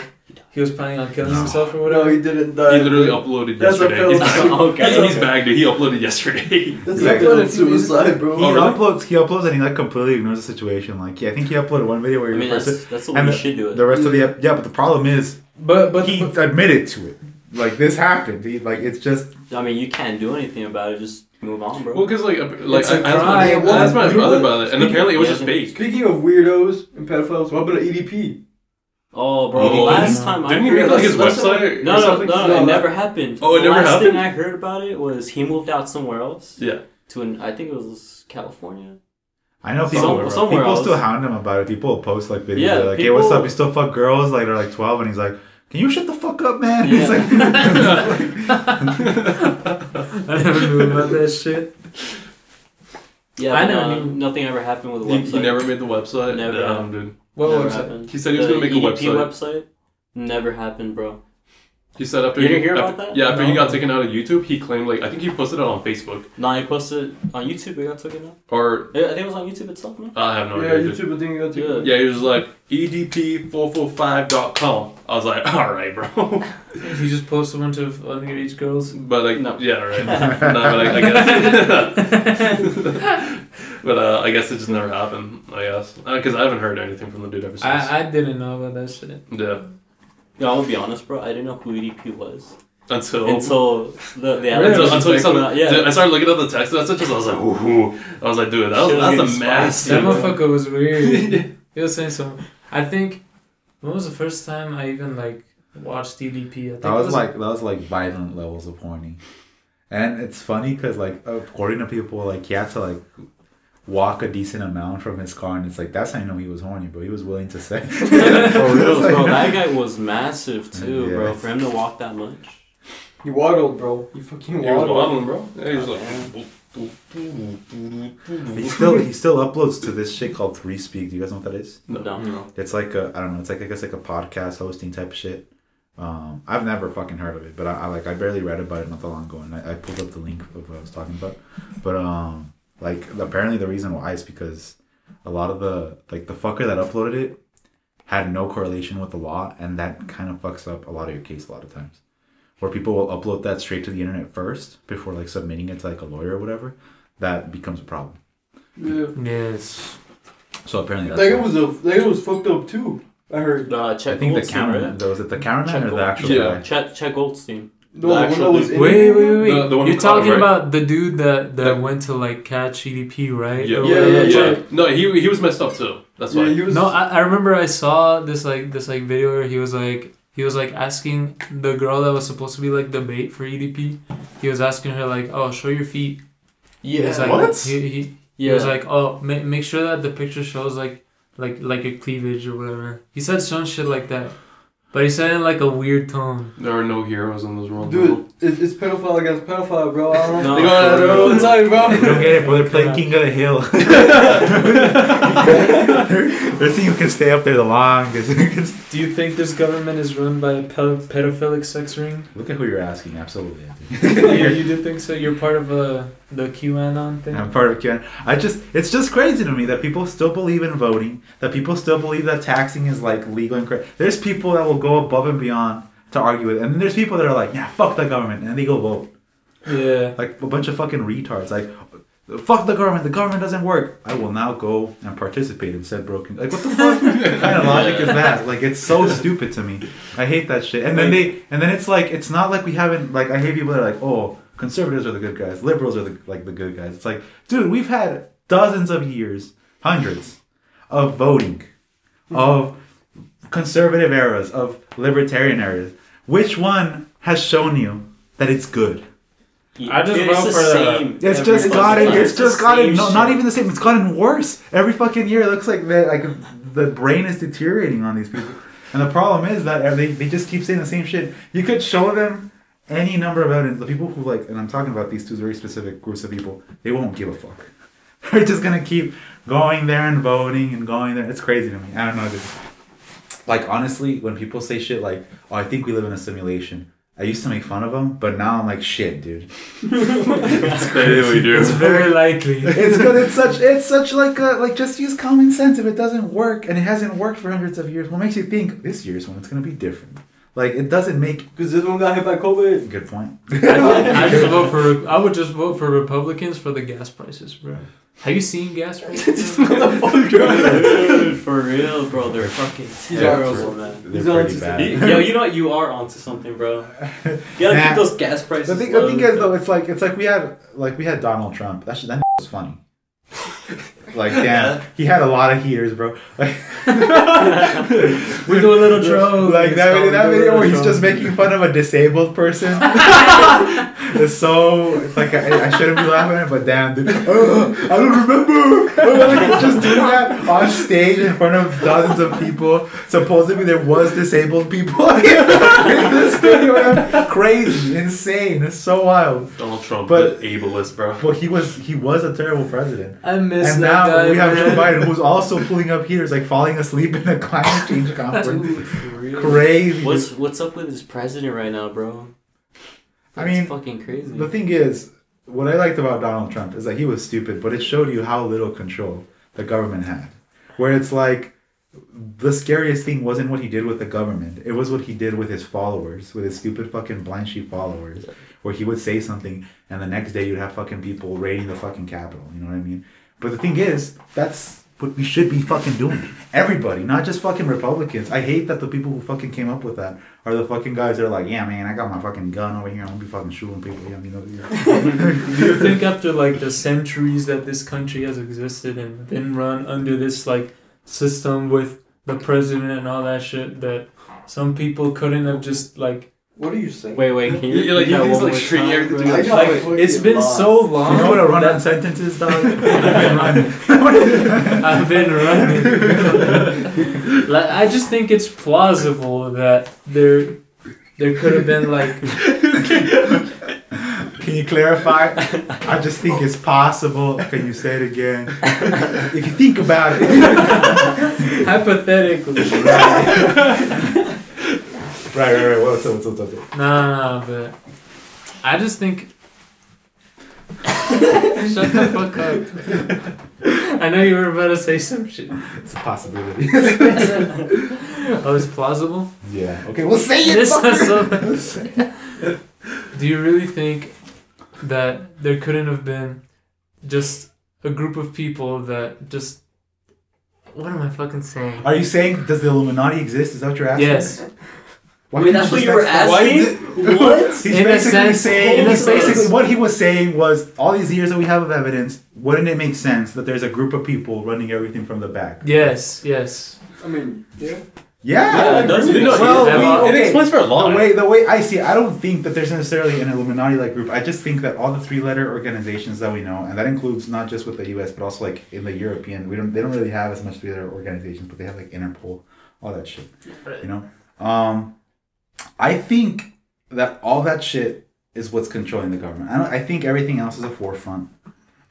He was planning on killing no. himself or whatever? No, he didn't die. He literally uploaded That's yesterday. He's back. Okay. That's He's okay. back, dude. He uploaded yesterday. That's like a suicide, bro. He, right? uploads, he uploads and he like completely ignores the situation. Like, yeah, I think he uploaded one video where he I mean, that's, that's the way you should do it. The rest of the... Yeah, but the problem is... But, but he but, admitted to it. Like, this happened. He, like, it's just... I mean, you can't do anything about it. Just... Move on, bro. Well, because, like, like I, I, I, I asked my brother about it, and apparently it was just fake. Speaking of weirdos and pedophiles, what about an E D P? Oh, bro. Oh, last time I heard... Didn't he make, like, his website or no, something? No, no, no, it never happened. Oh, it never happened? The last thing I heard about it was he moved out somewhere else. Yeah. To an... I think it was California. I know people, somewhere, somewhere people else. still hound him about it. People will post, like, videos. Yeah, like, people, hey, what's up? You still fuck girls? Like, they're, like, twelve, and he's like... Can you shut the fuck up, man? Yeah. He's like, I never knew about that shit. Yeah, I know. Um, nothing ever happened with the website. He, he never made the website. Never, yeah, happened. Dude. What never website? Happened. He said he was going to make E D P a website. website. Never happened, bro. He said after you he, didn't hear after, about that. Yeah, after no. he got taken out of YouTube, he claimed like I think he posted it on Facebook. No, he posted on YouTube. He got taken out. Or yeah, I think it was on YouTube itself. No? I have no yeah, idea. Yeah, YouTube. I think he got taken out. Yeah, he was like E D P four four five dot com. I was like, all right, bro. He just posted a bunch of underage girls. But like, no. yeah, right. no, but I, I guess. But uh, I guess it just never happened. I guess because uh, I haven't heard anything from the dude ever since. I, I didn't know about that shit. Yeah. Yeah, I'll be honest, bro. I didn't know who E D P was until until the, the yeah, until, until started, yeah. Dude, I started looking at the text messages. I was like, ooh, I was like, dude, that was, that's a mess. That motherfucker was weird. He was saying something. I think when was the first time I even like watched E D P? I think that was, was like that was like violent levels of horny, and it's funny because like according to people, like he had to like walk a decent amount from his car, and it's like that's how I know he was horny, bro. He was willing to say. Oh, real, bro, that guy was massive too, yeah, bro. For him to walk that much, he waddled, bro. He fucking waddled, he was waddling, bro. Yeah, he was like, he still he still uploads to this shit called Three Speak. Do you guys know what that is? No, no. It's like a I don't know. It's like I guess like a podcast hosting type of shit. Um, I've never fucking heard of it, but I, I like I barely read about it not that long ago, and I, I pulled up the link of what I was talking about, but um. Like, apparently the reason why is because a lot of the, like, the fucker that uploaded it had no correlation with the law, and that kind of fucks up a lot of your case a lot of times. Where people will upload that straight to the internet first before, like, submitting it to, like, a lawyer or whatever, that becomes a problem. Yeah. Yes. So apparently that's... Like, it was, a, like it was fucked up, too. I heard... Uh, Chet I think Goldstein, the cameraman... Right? Was it the cameraman Chet or Gold- the actual yeah. guy? Chet, Chet Goldstein. No, the one that was in wait, wait, wait, wait. The, the You're talking him, right? about the dude that, that yeah. went to, like, catch E D P, right? Yeah, yeah, yeah, yeah. yeah. No, he he was messed up, too. That's why. Yeah, he was... No, I, I remember I saw this, like, this like video where he was, like, he was, like, asking the girl that was supposed to be, like, the bait for E D P. He was asking her, like, oh, show your feet. Yeah, he was, like, what? He, he, yeah. he was, like, oh, ma- make sure that the picture shows, like, like, like your cleavage or whatever. He said some shit like that. But he said it in like a weird tone. There are no heroes in this world. Dude, it's, it's pedophile against pedophile, bro. I don't know. They go all the time, bro. They don't get it, bro. They're playing King of the Hill. They're seeing who can stay up there the longest. Do you think this government is run by a ped- pedophilic sex ring? Look at who you're asking. Absolutely. you, you did think so? You're part of uh, the QAnon thing? I'm part of QAnon. I just, it's just crazy to me that people still believe in voting, that people still believe that taxing is like legal and correct. There's people that will go above and beyond to argue with it. And then there's people that are like, yeah, fuck the government. And they go vote. Yeah. Like a bunch of fucking retards. Like, fuck the government. The government doesn't work. I will now go and participate in said broken. Like, what the fuck? What kind of logic is that? Like, it's so stupid to me. I hate that shit. And then they, and then it's like, it's not like we haven't, like, I hate people that are like, oh, conservatives are the good guys. Liberals are the, like, the good guys. It's like, dude, we've had dozens of years, hundreds of voting, of conservative eras, of libertarian eras. Which one has shown you that it's good? I just vote for the. It's every just gotten. Time. It's just gotten. No, not even the same. It's gotten worse every fucking year. It looks like the like the brain is deteriorating on these people. And the problem is that they they just keep saying the same shit. You could show them any number of evidence. The people who like, and I'm talking about these two very specific groups of people, they won't give a fuck. They're just gonna keep going there and voting and going there. It's crazy to me. I don't know, dude. Like honestly, when people say shit like, "Oh, I think we live in a simulation." I used to make fun of them, but now I'm like, shit, dude. It's crazy what we do. It's very likely. It's good. It's such. It's such like a, like just use common sense. If it doesn't work, and it hasn't worked for hundreds of years, what makes you think this year's one it's gonna be different? Like it doesn't make because this one got hit by COVID. Good point. I, I just vote for. I would just vote for Republicans for the gas prices, bro. Have you seen gas prices? Dude, for real, bro. They're fucking terrible, yeah, man. They're they're pretty bad. Yo, you know what? You are onto something, bro. You gotta nah. keep those gas prices low. The thing, the thing is, though, it's like it's like we had like we had Donald Trump. That shit, that was funny. Like damn, he had a lot of heaters, bro. Like, we do a little troll. Like that video, that video where he's just making fun of a disabled person. It's so it's like I, I shouldn't be laughing at it, but damn, dude, oh, I don't remember. Oh, like, just doing that on stage in front of dozens of people. Supposedly there was disabled people in this studio. I'm crazy, insane. It's so wild. Donald Trump, but ableist, bro. Well, he was he was a terrible president. I miss and that. Now guy, we have Joe Biden, who's also pulling up heaters, like falling asleep in a climate change conference. Dude, crazy. What's what's up with this president right now, bro? That's I mean, fucking crazy. The thing is, what I liked about Donald Trump is that he was stupid, but it showed you how little control the government had. Where it's like, the scariest thing wasn't what he did with the government; it was what he did with his followers, with his stupid fucking blind sheep followers. Where he would say something, and the next day you'd have fucking people raiding the fucking Capitol. You know what I mean? But the thing is, that's what we should be fucking doing. Everybody, not just fucking Republicans. I hate that the people who fucking came up with that are the fucking guys that are like, yeah, man, I got my fucking gun over here. I'm gonna be fucking shooting people. Yeah, you know, yeah. Do you think after, like, the centuries that this country has existed and been run under this, like, system with the president and all that shit, that some people couldn't have just, like... What are you saying? Wait, wait, can you... You're like, yeah, one like, time, like, like, like it's been lost. So long... You know what a run on sentences, dog? I've been running. I've been running. Like, I just think it's plausible that there there could have been, like... Can you clarify? I just think it's possible. Can you say it again? If you think about it... Hypothetically. Right? Right, right, right. What's up, what's up, what's up? Nah, but I just think. Shut the fuck up. I know you were about to say some shit. It's a possibility. Oh, it's plausible? Yeah. Okay, we'll say it. So... Do you really think that there couldn't have been just a group of people that just. What am I fucking saying? Are you saying, does the Illuminati exist? Is that what you're asking? Yes. Why Wait, that's what you were asking? Why? What? He's in basically a sense, saying, he's basically, what he was saying was, all these years that we have of evidence, wouldn't it make sense that there's a group of people running everything from the back? Yes, yes. I mean, yeah. Yeah, yeah it does. It, well, we, okay. It explains for a long the way, the way I see it, I don't think that there's necessarily an Illuminati-like group. I just think that all the three-letter organizations that we know, and that includes not just with the U S, but also like in the European, we don't, they don't really have as much three-letter organizations, but they have like Interpol, all that shit, you know? Um... I think that all that shit is what's controlling the government. I, don't, I think everything else is a forefront.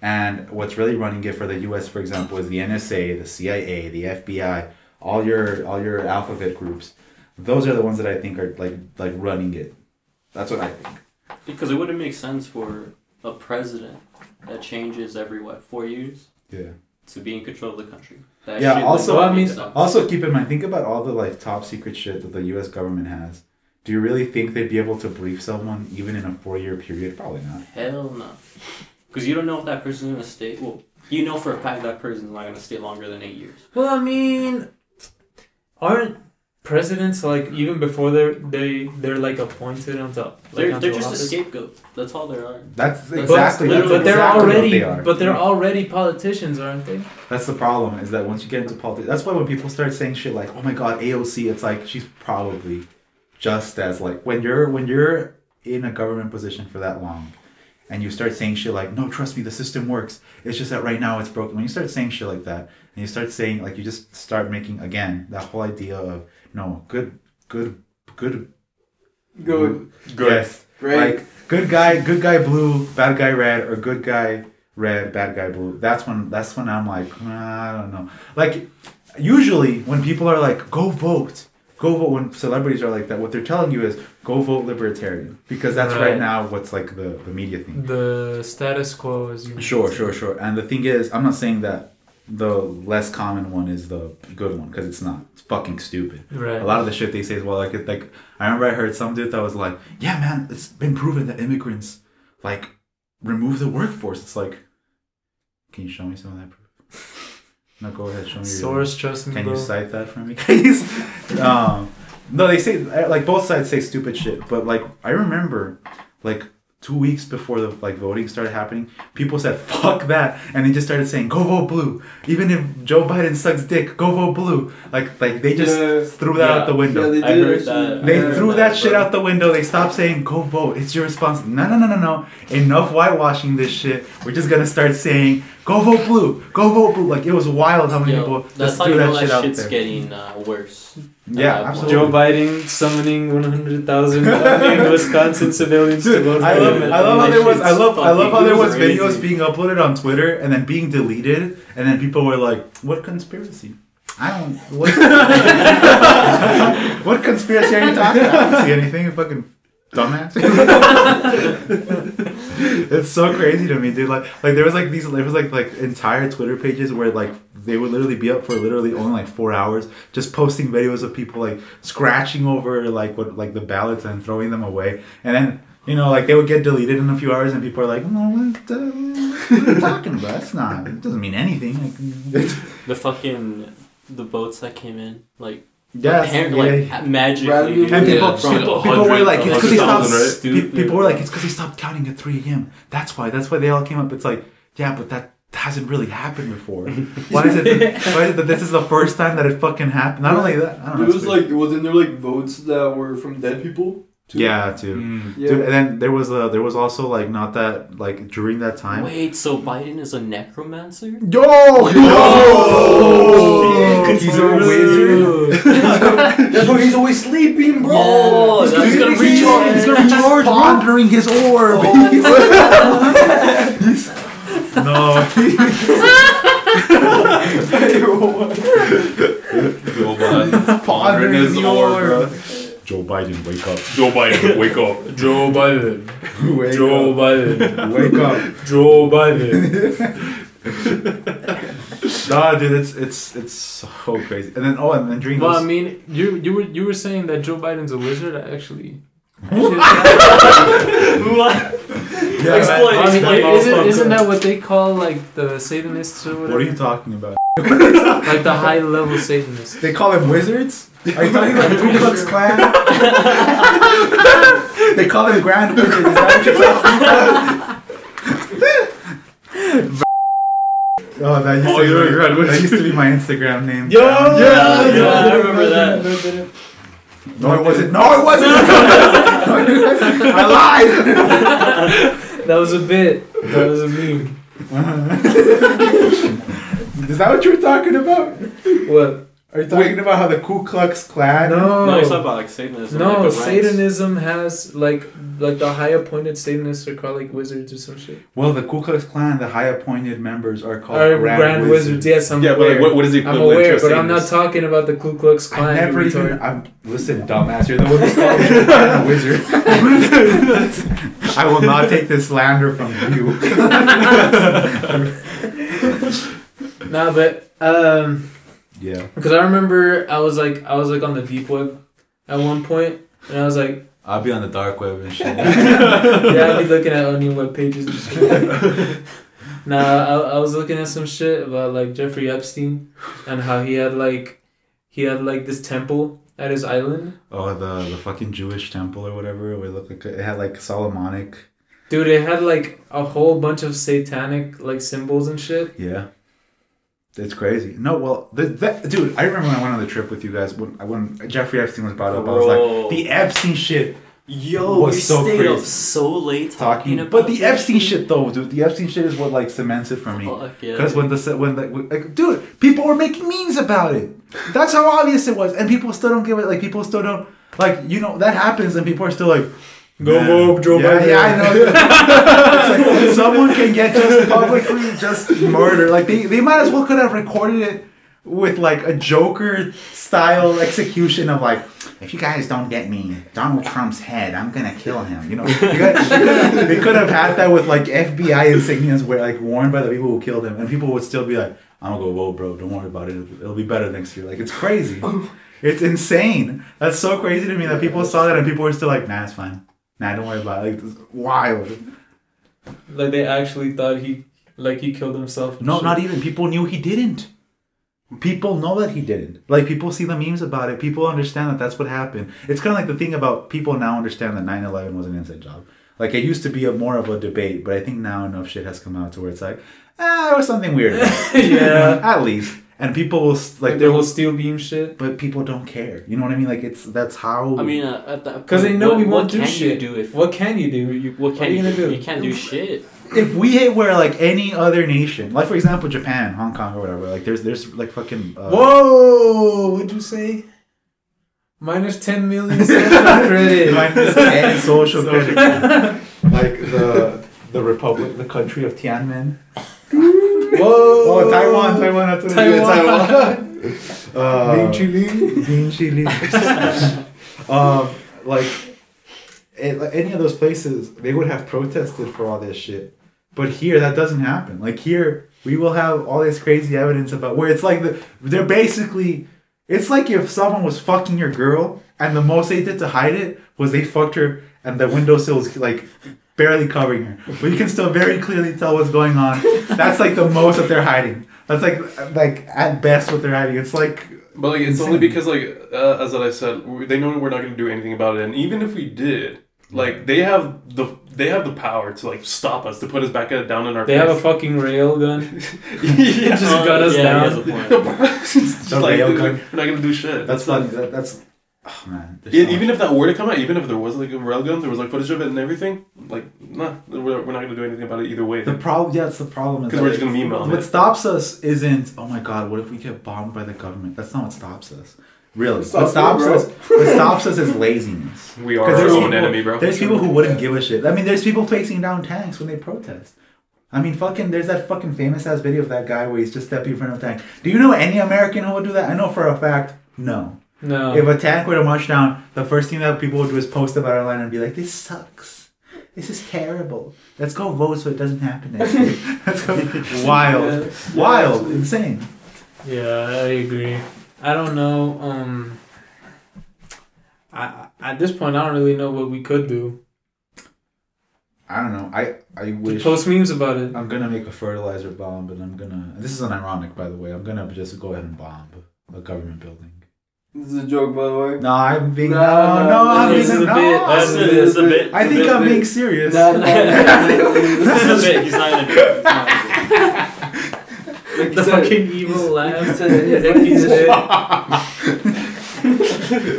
And what's really running it for the U S, for example, is the N S A, the C I A, the F B I, all your all your alphabet groups. Those are the ones that I think are like like running it. That's what I think. Because it wouldn't make sense for a president that changes every, what, four years? Yeah. To be in control of the country. That yeah, also, I mean, also keep in mind, think about all the like top secret shit that the U S government has. Do you really think they'd be able to brief someone even in a four-year period? Probably not. Hell no. Because you don't know if that person's going to stay... Well, you know for a fact that person's not going to stay longer than eight years. Well, I mean... Aren't presidents, like, even before they're, they, they're like, appointed onto like, They're, onto they're just office? A scapegoat. That's all they are. That's exactly but, but they're exactly already, what they are. But they're already politicians, aren't they? That's the problem, is that once you get into politics... That's why when people start saying shit like, oh my god, A O C, it's like, she's probably... Just as like when you're when you're in a government position for that long, and you start saying shit like, no, trust me, the system works. It's just that right now it's broken. When you start saying shit like that, and you start saying, like, you just start making, again, that whole idea of, no, good, good, good. Good. Good. Yes. Great. Like, good guy, good guy blue, bad guy red, or good guy red, bad guy blue. That's when, that's when I'm like, nah, I don't know. Like, usually when people are like, go vote. Go vote, when celebrities are like that, what they're telling you is, go vote libertarian. Because that's right, right now what's like the, the media thing. The status quo is... Sure, sure, sure. And the thing is, I'm not saying that the less common one is the good one, because it's not. It's fucking stupid. Right. A lot of the shit they say is, well, like, it, like, I remember I heard some dude that was like, yeah, man, it's been proven that immigrants, like, remove the workforce. It's like, can you show me some of that proof? No, go ahead. Show me source. Your, trust me. Can bro. You cite that for me, please? um, no, they say, like, both sides say stupid shit, but like I remember, like two weeks before the like voting started happening, people said "fuck that" and they just started saying "go vote blue." Even if Joe Biden sucks dick, go vote blue. Like, like they just yeah. threw that yeah. out the window. Yeah, they I heard that. They heard threw that, that shit out the window. They stopped saying "go vote." It's your response. No, no, no, no, no. Enough whitewashing this shit. We're just gonna start saying, go vote blue! Go vote blue! Like, it was wild how many Yo, people that's just threw that shit out there. That's how you know that shit's getting uh, worse. Yeah, absolutely. Joe Biden summoning one hundred thousand Wisconsin civilians Dude, to vote I for love, him. I love how there was, I love, I love how there was crazy. Videos being uploaded on Twitter and then being deleted, and then people were like, what conspiracy? I don't... What, what conspiracy are you talking about? I don't see anything. Fucking... Dumbass. It's so crazy to me, dude. Like, like there was like these, there was like like entire Twitter pages where like they would literally be up for literally only like four hours, just posting videos of people like scratching over like what like the ballots and throwing them away, and then you know like they would get deleted in a few hours, and people are like, no, what, uh, what are you talking about? It's not. It doesn't mean anything. Like, the fucking the votes that came in, like. Yes, apparently, yeah, like magically, and people, yeah, people, people were like, it's because he stopped. Right? Pe- people were like, it's because he stopped counting at three a.m. That's why. That's why they all came up. It's like, yeah, but that hasn't really happened before. Why is it? Why is it that this is the first time that it fucking happened? Not only that, I don't know. It was like, wasn't there like votes that were from dead people? Too. Yeah, too. Mm. Yeah. Dude, and then there was a, there was also like not that like during that time. Wait, so Biden is a necromancer? Yo, yo, yo! He's a wizard. That's why he's always sleeping, bro. Oh, he's, he's, gonna he's, recharge, he's gonna recharge, pondering his orb. Oh. he's, no. Pondering his orb. Joe Biden, wake up. Joe Biden, wake up. Joe Biden. Wake Joe up. Biden. Wake up. Joe Biden. Nah, dude, it's it's it's so crazy. And then oh and then dreams. Well, I mean, you you were you were saying that Joe Biden's a wizard, actually. actually what? Yeah, Explain. I mean, like, isn't, isn't that what they call like the Satanists or whatever? What are you talking about? Like the high level Satanists. They call them wizards? Are you talking about the Ku Klux Klan? They call them grand wizards. Is that what you're talking about? Oh, that used, oh you're be, a grand wizard. That used to be my Instagram name. Yo! Yeah, yeah, yeah, yeah, I remember that. No, it wasn't. No, it wasn't. No, it wasn't. I lied. That was a bit. That was a meme. Is that what you were talking about? What? Are you talking Wait. about how the Ku Klux Klan? No, no, it's not about like Satanism. No, like Satanism has like like the high appointed Satanists are called like wizards or some shit. Well, the Ku Klux Klan, the high appointed members are called are grand, grand wizards. wizards. Yes, I'm yeah, aware. But like, what, what is the equivalent? I'm aware, but Satanists? I'm not talking about the Ku Klux Klan. I never even. I'm, listen, dumbass, you're the one who's called the grand wizard. I will not take this slander from you. Nah, but um. Yeah. Because I remember I was like I was like on the deep web at one point, and I was like, I'll be on the dark web and shit. Yeah, I'd be looking at only web pages and shit. Nah, I I was looking at some shit about like Jeffrey Epstein and how he had like he had like this temple at his island. Oh, the the fucking Jewish temple or whatever, where it looked like it had like Solomonic. Dude, it had like a whole bunch of satanic like symbols and shit. Yeah. It's crazy. No, well, the, the, dude, I remember when I went on the trip with you guys, when, when Jeffrey Epstein was brought up, I was like, the Epstein shit Yo, was we so stayed crazy. up so late talking, talking about But the Epstein shit, though, dude. The Epstein shit is what, like, cements it for me. Because yeah, when the... when the, like, dude, people were making memes about it. That's how obvious it was. And people still don't give it... Like, people still don't... Like, you know, that happens and people are still like... Go vote, Joe Biden. Yeah, I know. It's like, someone can get just publicly just murdered. Like, they, they might as well could have recorded it with, like, a Joker-style execution of, like... If you guys don't get me Donald Trump's head, I'm gonna kill him. You know, you guys, they could have had that with like F B I insignias, where like warned by the people who killed him, and people would still be like, "I'm gonna go, whoa, bro, don't worry about it. It'll be better next year." Like, it's crazy, it's insane. That's so crazy to me that people saw that and people were still like, "Nah, it's fine. Nah, don't worry about it." Like, it's wild. Like they actually thought he, like he killed himself. No, shit. Not even. People knew he didn't. People know that he didn't. Like, people see the memes about it. People understand that that's what happened. It's kind of like the thing about people now understand that nine eleven was an inside job. Like, it used to be a more of a debate, but I think now enough shit has come out to where it's like, ah, there was something weird. Yeah. At least. And people will, like... They will steel beam shit. But people don't care. You know what I mean? Like, it's... That's how... I mean, uh, at that point... Because they know what, we won't do shit. Do if, what can you do? You, what can what you, you gonna do? You can't do shit. If we were, like, any other nation... Like, for example, Japan, Hong Kong, or whatever. Like, there's, there's like, fucking... Uh, Whoa! What'd you say? Minus ten million social credit. Minus ten social credit. Like, the... The Republic... The country of Tiananmen. Whoa! Oh, Taiwan, Taiwan, that's Taiwan. Taiwan. uh, Bing Chili, Bing Chili. um, like, it, like any of those places, they would have protested for all this shit. But here, that doesn't happen. Like here, we will have all this crazy evidence about where it's like the they're basically. It's like if someone was fucking your girl, and the most they did to hide it was they fucked her, and the windowsills like. Barely covering her, but you can still very clearly tell what's going on. That's like the most that they're hiding. That's like, like at best what they're hiding. It's like, but like it's insane. Only because like uh, as I said, they know we're not going to do anything about it, and even if we did, like they have the they have the power to like stop us, to put us back down in our. They place. Have a fucking railgun. Yeah, just um, got us yeah, down. Just like, rail gun. Like, we're not going to do shit. That's not. That, that's. Oh, man, yeah, so even much. If that were to come out, even if there was like a railgun, there was like footage of it and everything, like nah, we're, we're not gonna do anything about it either way. The problem, yeah, that's the problem. Because we're just gonna meme on it. What stops us isn't oh my god, what if we get bombed by the government? That's not what stops us. Really, Stop what stops me, us, what stops us is laziness. We are our own people, enemy, bro. There's people who wouldn't give a shit. I mean, there's people facing down tanks when they protest. I mean, fucking, there's that fucking famous ass video of that guy where he's just stepping in front of a tank. Do you know any American who would do that? I know for a fact, no. No. If a tank were to march down, the first thing that people would do is post about our line and be like, "This sucks. This is terrible. Let's go vote so it doesn't happen next year." That's wild, yeah. wild, yeah, insane. Yeah, I agree. I don't know. Um, I at this point, I don't really know what we could do. I don't know. I, I wish... Just post memes about it. I'm gonna make a fertilizer bomb, but I'm gonna. This is unironic, by the way. I'm gonna just go ahead and bomb a government building. This is a joke, by the way. No, I'm being... No, no, no I'm being... No, that's a, it's a bit. I think bit, I'm bit. being serious. No, no, no. This is a bit. He's not in a bit. Like the said, fucking evil laugh. Said,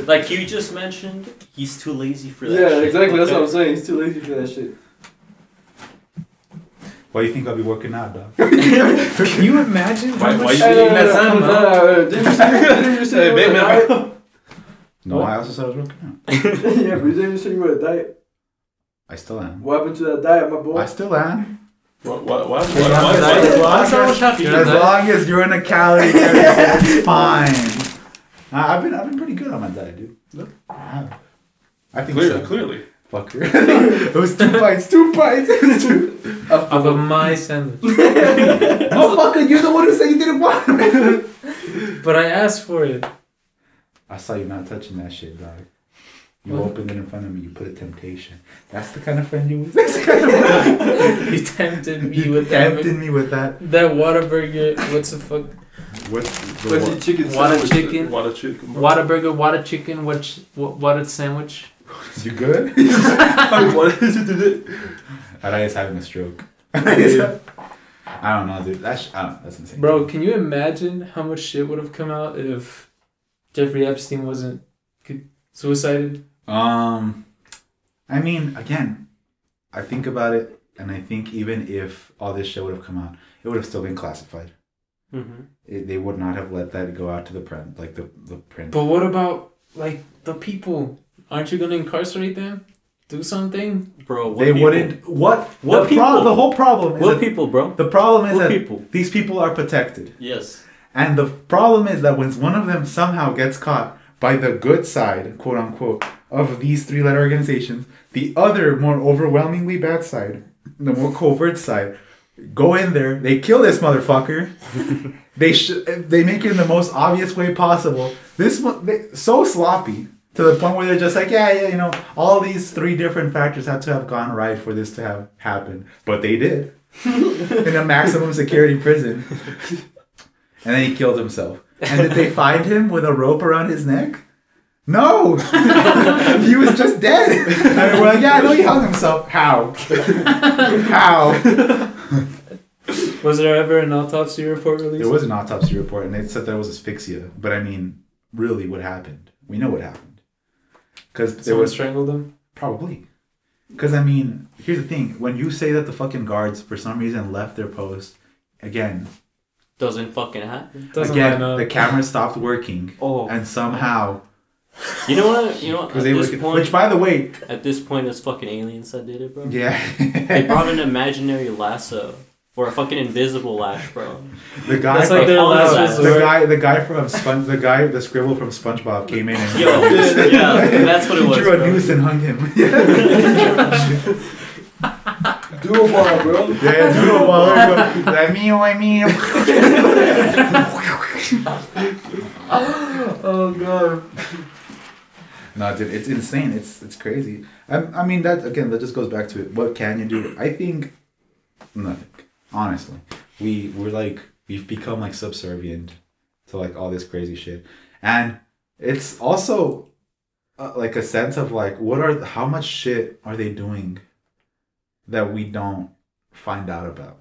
like you just mentioned, he's too lazy for that yeah, shit. Yeah, exactly. That's what I'm saying. He's too lazy for that shit. Why do you think I'll be working out, dog? Can you imagine? Why, why you doing that sound, dog? Did you say you were on a diet? No, what? I also said I was working out. Yeah, but you didn't say you were on a diet. I still am. What happened to that diet, my boy? I still am. What? What? What? What? What? What? As long as you're in a calorie deficit, it's fine. I, I've been, I've been pretty good on my diet, dude. Look, I, I think clearly, so. clearly. Fucker. It was two bites, two bites. Two. Of a my sandwich. Oh, fucker, you're the one who said you didn't want it. But I asked for it. I saw you not touching that shit, dog. You what? Opened it in front of me, you put a temptation. That's the kind of friend you was. That's the kind of friend. You tempted me you with tempted that. tempted me with that. That Whataburger, what's the fuck? What's the what's what? chicken Whata chicken. Whata chicken. Whataburger, Whata chicken, what, what, what sandwich. You good? I wanted Araya's having a stroke. Yeah. I don't know, dude. That's I don't know. That's insane. Bro, can you imagine how much shit would have come out if Jeffrey Epstein wasn't suicided? Um, I mean, again, I think about it, and I think even if all this shit would have come out, it would have still been classified. Mm-hmm. It, they would not have let that go out to the print, like the the print. But what about like the people? Aren't you going to incarcerate them? Do something, bro. What they people? Wouldn't. What? What the problem? The whole problem. Is what that, people, bro? The problem is what that people? These people are protected. Yes. And the problem is that when one of them somehow gets caught by the good side, quote unquote, of these three-letter organizations, the other more overwhelmingly bad side, the more covert side, go in there, they kill this motherfucker, they sh- they make it in the most obvious way possible. This mo- they, so sloppy to the point where they're just like, yeah, yeah, you know, all these three different factors had to have gone right for this to have happened, but they did in a maximum security prison. And then he killed himself. And did they find him with a rope around his neck? No! He was just dead. And we're like, yeah, I know he hung himself. How? How? Was there ever an autopsy report released? There was an autopsy report, and they said that it was asphyxia. But I mean, really, what happened? We know what happened. Because someone was, strangled him? Probably. Because, I mean, here's the thing. When you say that the fucking guards, for some reason, left their post, again... Doesn't fucking happen. Doesn't Again, the camera stopped working, oh, and somehow, you know what? You know what? At this looking, point, which, by the way, at this point, it's fucking aliens that did it, bro. Yeah, they brought an imaginary lasso or a fucking invisible lash, bro. The guy, That's from, like their last the guy, the guy from Sponge, the guy, the scribble from SpongeBob came in and Yo, dude, yeah, that's what it was. He drew a bro. noose and hung him. Do a ball, bro. Yeah, do a ball, bro. Let me, let me. Oh, God. No, dude, it's insane. It's it's crazy. I, I mean, that, again, that just goes back to it. What can you do? I think nothing. Honestly. We, we're like, we've become like subservient to like all this crazy shit. And it's also uh, like a sense of like, what are, how much shit are they doing that we don't find out about?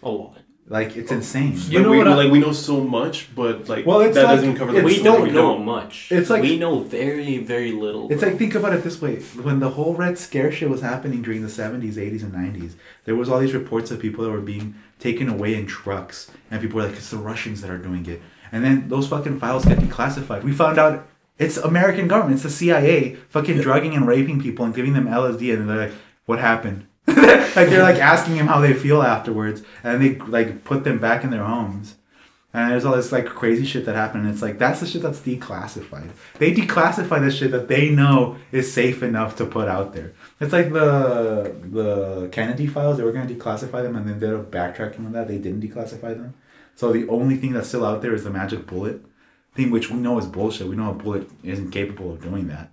Oh, like it's oh. insane. You like know we, what? I, like we know so much, but like well, that like, doesn't cover. The we don't we know much. It's like we know very, very little. It's bro. Like think about it this way: when the whole Red Scare shit was happening during the seventies, eighties, and nineties, there was all these reports of people that were being taken away in trucks, and people were like, "It's the Russians that are doing it." And then those fucking files get declassified. We found out it's American government. It's the C I A fucking yeah. drugging and raping people and giving them L S D, and they're like, what happened? Like they're like asking him how they feel afterwards, and they like put them back in their homes. And there's all this like crazy shit that happened. And it's like that's the shit that's declassified. They declassify the shit that they know is safe enough to put out there. It's like the the Kennedy files. They were gonna declassify them, and then they're backtracking on that. They didn't declassify them. So the only thing that's still out there is the magic bullet thing, which we know is bullshit. We know a bullet isn't capable of doing that.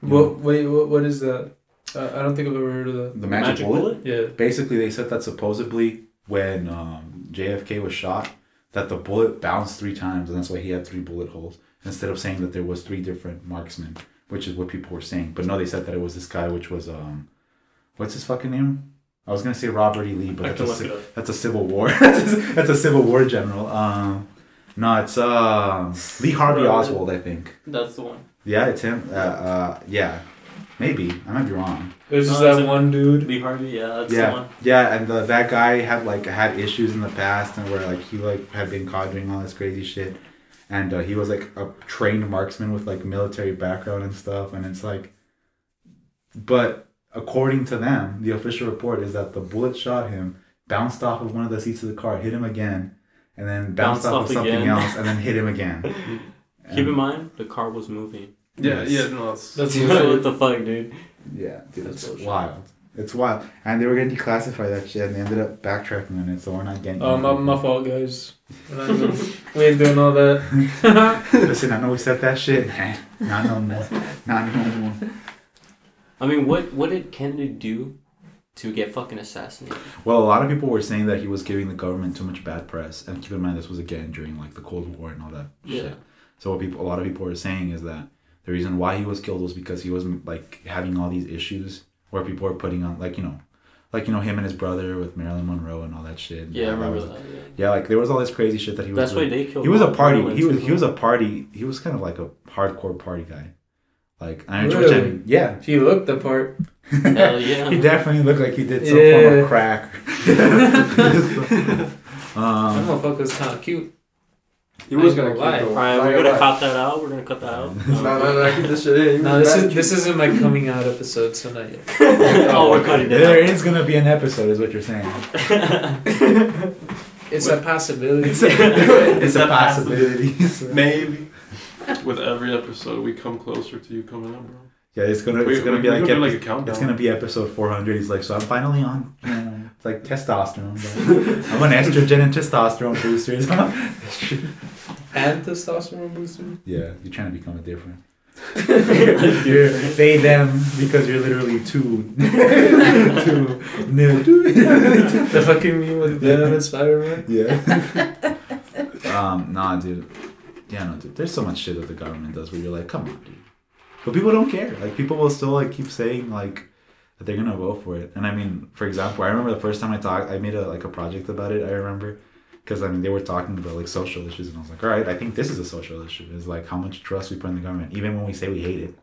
What? Wait. What? What is that? Uh, I don't think I've ever heard of that. The magic, magic bullet? bullet? Yeah. Basically, they said that supposedly when um, J F K was shot, that the bullet bounced three times, and that's why he had three bullet holes, instead of saying that there was three different marksmen, which is what people were saying. But no, they said that it was this guy, which was, um, what's his fucking name? I was going to say Robert E. Lee, but that's a, that's a Civil War. That's a Civil War general. Um, no, it's uh, Lee Harvey Oswald, I think. That's the one. Yeah, it's him. Uh, uh, yeah. Maybe. I might be wrong. This is that one dude. Lee Harvey, yeah, that's yeah. the one. Yeah, and the, that guy had like had issues in the past, and where like he like had been caught doing all this crazy shit, and uh, he was like a trained marksman with like military background and stuff, and it's like, but according to them, the official report is that the bullet shot him, bounced off of one of the seats of the car, hit him again, and then bounced, bounced off, off of something again. else, and then hit him again. And keep in mind, the car was moving. Yeah, yes. yeah, no, that's, that's what the fuck, dude. Yeah, dude, that's it's wild. It's wild, and they were gonna declassify that shit, and they ended up backtracking on it, so we're not getting. Oh, my, my fault, guys. We ain't doing all that. Listen, I know we said that shit. Not no more. Not no more. I mean, what what did Kennedy do to get fucking assassinated? Well, a lot of people were saying that he was giving the government too much bad press, and keep in mind this was again during like the Cold War and all that yeah. shit. So what people, a lot of people were saying is that the reason why he was killed was because he was like having all these issues where people were putting on like you know, like you know him and his brother with Marilyn Monroe and all that shit. Yeah, I remember was, that. Yeah. yeah, like there was all this crazy shit that he was. That's why they killed. He was a party. He was he was a party. He was kind of like a hardcore party guy. Like Iron really? George. Yeah. He looked the part. Hell yeah. He definitely looked like he did some yeah. form of crack. um, that motherfucker was kind of cute. He was going to lie. All right, we're going to cut that out. We're going to cut that out. No, no, no. Keep this shit in. No, this, is, this isn't my coming out episode, so not yet. Oh, we're cutting it out. There is going to be an episode, is what you're saying. It's what? a possibility. It's a, it's it's a, a possibility. possibility. So. Maybe. With every episode, we come closer to you coming up, bro. Yeah, it's gonna, it's we, gonna we, be like, gonna epi- like a countdown. It's gonna be episode four hundred. He's like, so I'm finally on. Uh, it's like testosterone. Bro. I'm an estrogen and testosterone booster. And testosterone booster. Yeah, you're trying to become a different. You're they them because you're literally two. two new. The fucking meme with Venom and Spider-Man. Yeah. um. Nah, dude. Yeah, no, dude. There's so much shit that the government does where you're like, come on, dude. But people don't care. Like, people will still, like, keep saying, like, that they're going to vote for it. And, I mean, for example, I remember the first time I talked, I made, a like, a project about it, I remember. Because, I mean, they were talking about, like, social issues. And I was like, all right, I think this is a social issue. It's, like, how much trust we put in the government, even when we say we hate it.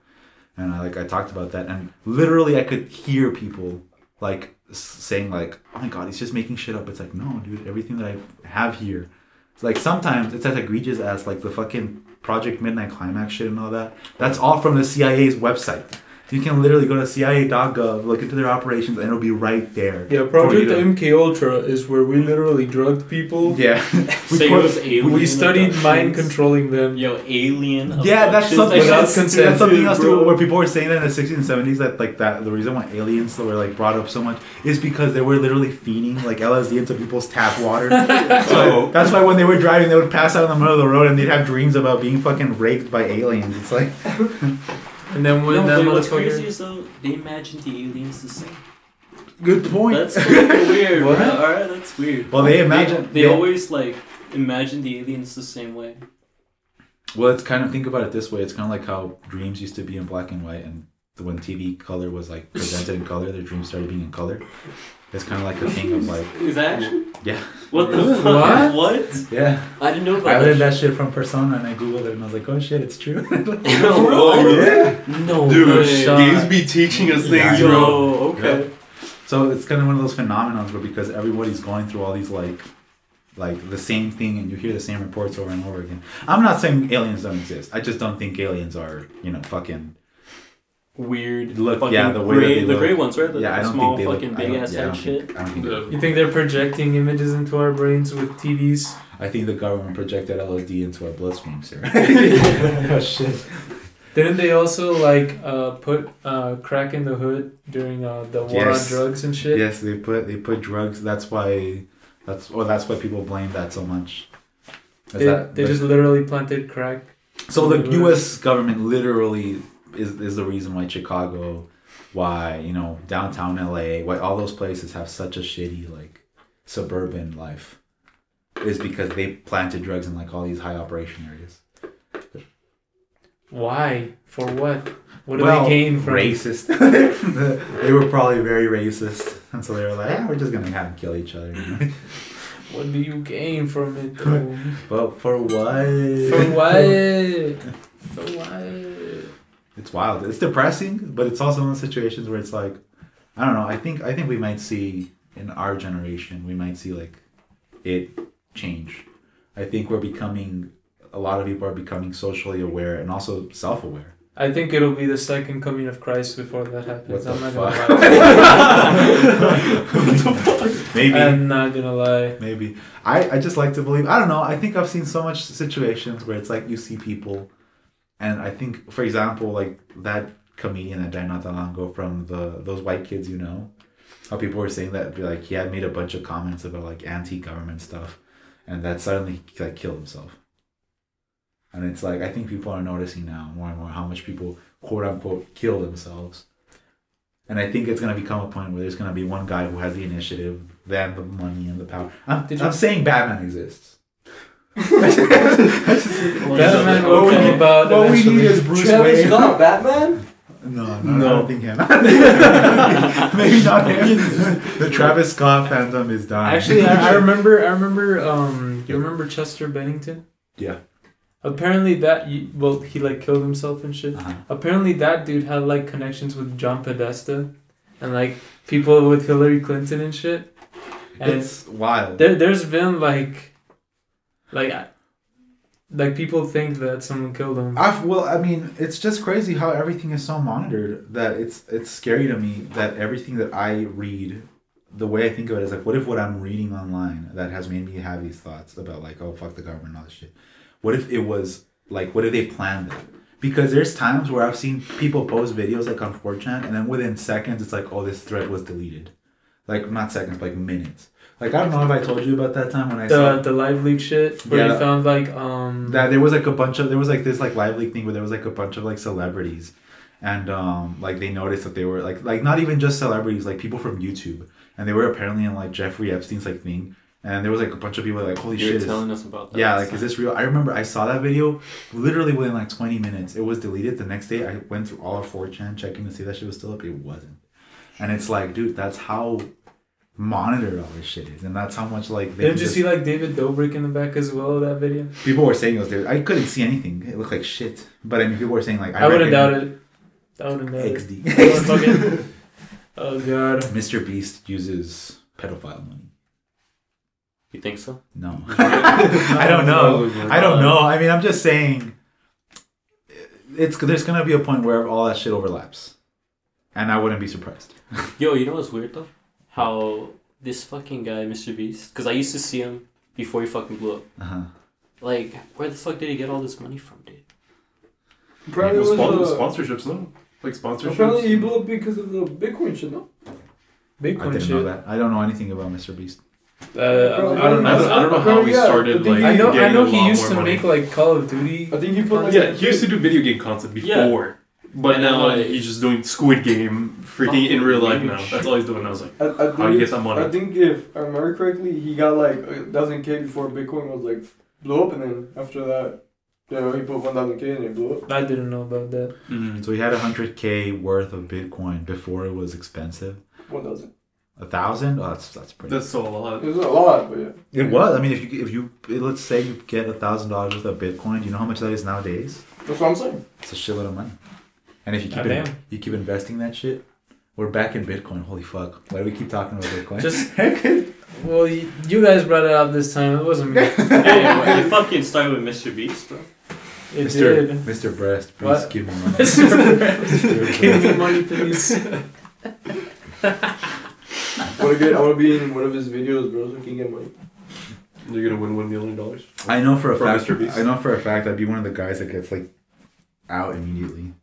And, I like, I talked about that. And literally I could hear people, like, saying, like, oh, my God, he's just making shit up. It's like, no, dude, everything that I have here. It's like, sometimes it's as egregious as, like, the fucking Project Midnight Climax shit and all that. That's all from the C I A's website. You can literally go to C I A dot gov, look into their operations, and it'll be right there. Yeah, Project MKUltra is where we literally drugged people. Yeah. we, so put, alien we studied mind controlling them. Yo, alien Yeah, that's something, that's, that's, that's something else too, where people were saying that in the sixties and seventies, that like that the reason why aliens were like brought up so much is because they were literally fiending like L S D into people's tap water. So oh. That's why when they were driving, they would pass out in the middle of the road and they'd have dreams about being fucking raped by aliens. It's like... And then when no, that motherfucker... What's crazy is though, they imagined the aliens the same. Good point. That's weird, right? Alright, that's weird. Well, they imagine... They, they yeah. always, like, imagine the aliens the same way. Well, it's kind of... Think about it this way. It's kind of like how dreams used to be in black and white, and when T V color was, like, presented in color, their dreams started being in color. It's kind of like a thing of, like... Is that actually? Yeah. What the fuck? What? what? Yeah. I didn't know about that. I learned that shit from Persona, and I Googled it, and I was like, oh, shit, it's true. Oh, yeah. No Dude, games be teaching us things, yeah, bro. Okay. Yeah. So it's kind of one of those phenomenons, but because everybody's going through all these, like... Like, the same thing, and you hear the same reports over and over again. I'm not saying aliens don't exist. I just don't think aliens are, you know, fucking... Weird, look, fucking yeah, the way gray, they the look. Gray ones, right? The, yeah, I don't small, think they fucking look, big ass yeah, head shit. Think, think yeah. You think they're projecting images into our brains with T Vs? I think the government projected L S D into our bloodstream, sir. Oh shit! Didn't they also like uh, put uh, crack in the hood during uh, the war yes. on drugs and shit? Yes, they put they put drugs. That's why that's or that's why people blame that so much. Is they that, they just literally planted crack. So the U S government literally. Is is the reason why Chicago, why, you know, downtown L A, why all those places have such a shitty, like, suburban life. Is because they planted drugs in, like, all these high operation areas. Why? For what? What do well, they gain from? Racist. They were probably very racist. And so they were like, eh, we're just going to have them kill each other. You know? What do you gain from it, though? But for what? For what? For what? It's wild. It's depressing, but it's also one of those situations where it's like, I don't know. I think I think we might see in our generation, we might see like it change. I think we're becoming a lot of people are becoming socially aware and also self-aware. I think it'll be the second coming of Christ before that happens. I'm not fuck? gonna lie. What the fuck? Maybe. I'm not gonna lie. Maybe. I, I just like to believe. I don't know. I think I've seen so much situations where it's like you see people. And I think, for example, like that comedian that died not that long ago from the those white kids, you know, how people were saying that, be like, he had made a bunch of comments about like anti-government stuff, and that suddenly he like killed himself. And it's like, I think people are noticing now more and more how much people, quote unquote, kill themselves. And I think it's going to become a point where there's going to be one guy who has the initiative, then the money and the power. I'm, Did I'm you- saying Batman exists. Batman will okay. come about. What we need is Bruce Travis Wayne. Scott, Batman? No, no, no, I don't think him. Maybe not him. The Travis Scott fandom is dying. Actually, I, I remember. I remember. Um, you remember Chester Bennington? Yeah. Apparently that, well, he like killed himself and shit. Uh-huh. Apparently that dude had like connections with John Podesta and like people with Hillary Clinton and shit. And it's wild. There, there's been like, like, like people think that someone killed him. I've, well, I mean, it's just crazy how everything is so monitored that it's it's scary to me that everything that I read, the way I think of it is like, what if what I'm reading online that has made me have these thoughts about like, oh, fuck the government and all this shit. What if it was, like, what if they planned it? Because there's times where I've seen people post videos, like, on four chan, and then within seconds, it's like, oh, this thread was deleted. Like, not seconds, but, like, minutes. Like, I don't know if I told you about that time when I the, saw... The live leak shit? Where yeah, you found, like, um... that there was, like, a bunch of... There was, like, this, like, live leak thing where there was, like, a bunch of, like, celebrities. And, um, like, they noticed that they were, like... Like, not even just celebrities, like, people from YouTube. And they were apparently in, like, Jeffrey Epstein's, like, thing. And there was like a bunch of people like, holy You're shit. You're telling us about that. Yeah, like, is this real? I remember I saw that video literally within like twenty minutes. It was deleted. The next day I went through all of four chan checking to see that shit was still up. It wasn't. And it's like, dude, that's how monitored all this shit is. And that's how much like... They Didn't you just... see like David Dobrik in the back as well of that video? People were saying it was David. I couldn't see anything. It looked like shit. But I mean, people were saying like... I, I wouldn't doubt it. I wouldn't doubt X D. it. X D. Oh, God. Mister Beast uses pedophile money. You think so? No. I don't know. I don't know. I mean, I'm just saying, it's there's going to be a point where all that shit overlaps. And I wouldn't be surprised. Yo, you know what's weird, though? How this fucking guy, Mister Beast, because I used to see him before he fucking blew up. Uh-huh. Like, where the fuck did he get all this money from, dude? Probably was sponsors, uh, sponsorships, no? Like, sponsorships? Apparently he blew up because of the Bitcoin shit, no? Bitcoin shit. I didn't shit. know that. I don't know anything about Mister Beast. Uh, I don't know. I don't know how we started. Like, I know. I know he used to make like Call of Duty. I think he put like yeah. He used to do video game content before, but now he's just doing Squid Game, freaking in real life now. That's all he's doing. I was like, how do you get that money? I think if I remember correctly, he got like a thousand k before Bitcoin was like blew up, and then after that, you know, he put one thousand k and it blew up. I didn't know about that. Mm, so he had a hundred k worth of Bitcoin before it was expensive. One thousand. A thousand? Oh, that's that's pretty. That's so a lot. It was a lot, but yeah. It was. I mean, if you if you let's say you get a thousand dollars worth of Bitcoin, do you know how much that is nowadays? That's what I'm saying. It's a shitload of money. And if you keep in, you keep investing that shit, we're back in Bitcoin. Holy fuck! Why do we keep talking about Bitcoin? Just well, you, you guys brought it up this time. It wasn't me. Hey, you fucking started with Mister Beast, bro. It Mister did. Mister Breast, please what? give me money. Mister Breast, give me money, please. What a good, I want to be in one of his videos, bro, so he can get money. You're going to win one million dollars? I know for a fact, Mister Beast. I know for a fact I'd be one of the guys that gets, like, out immediately.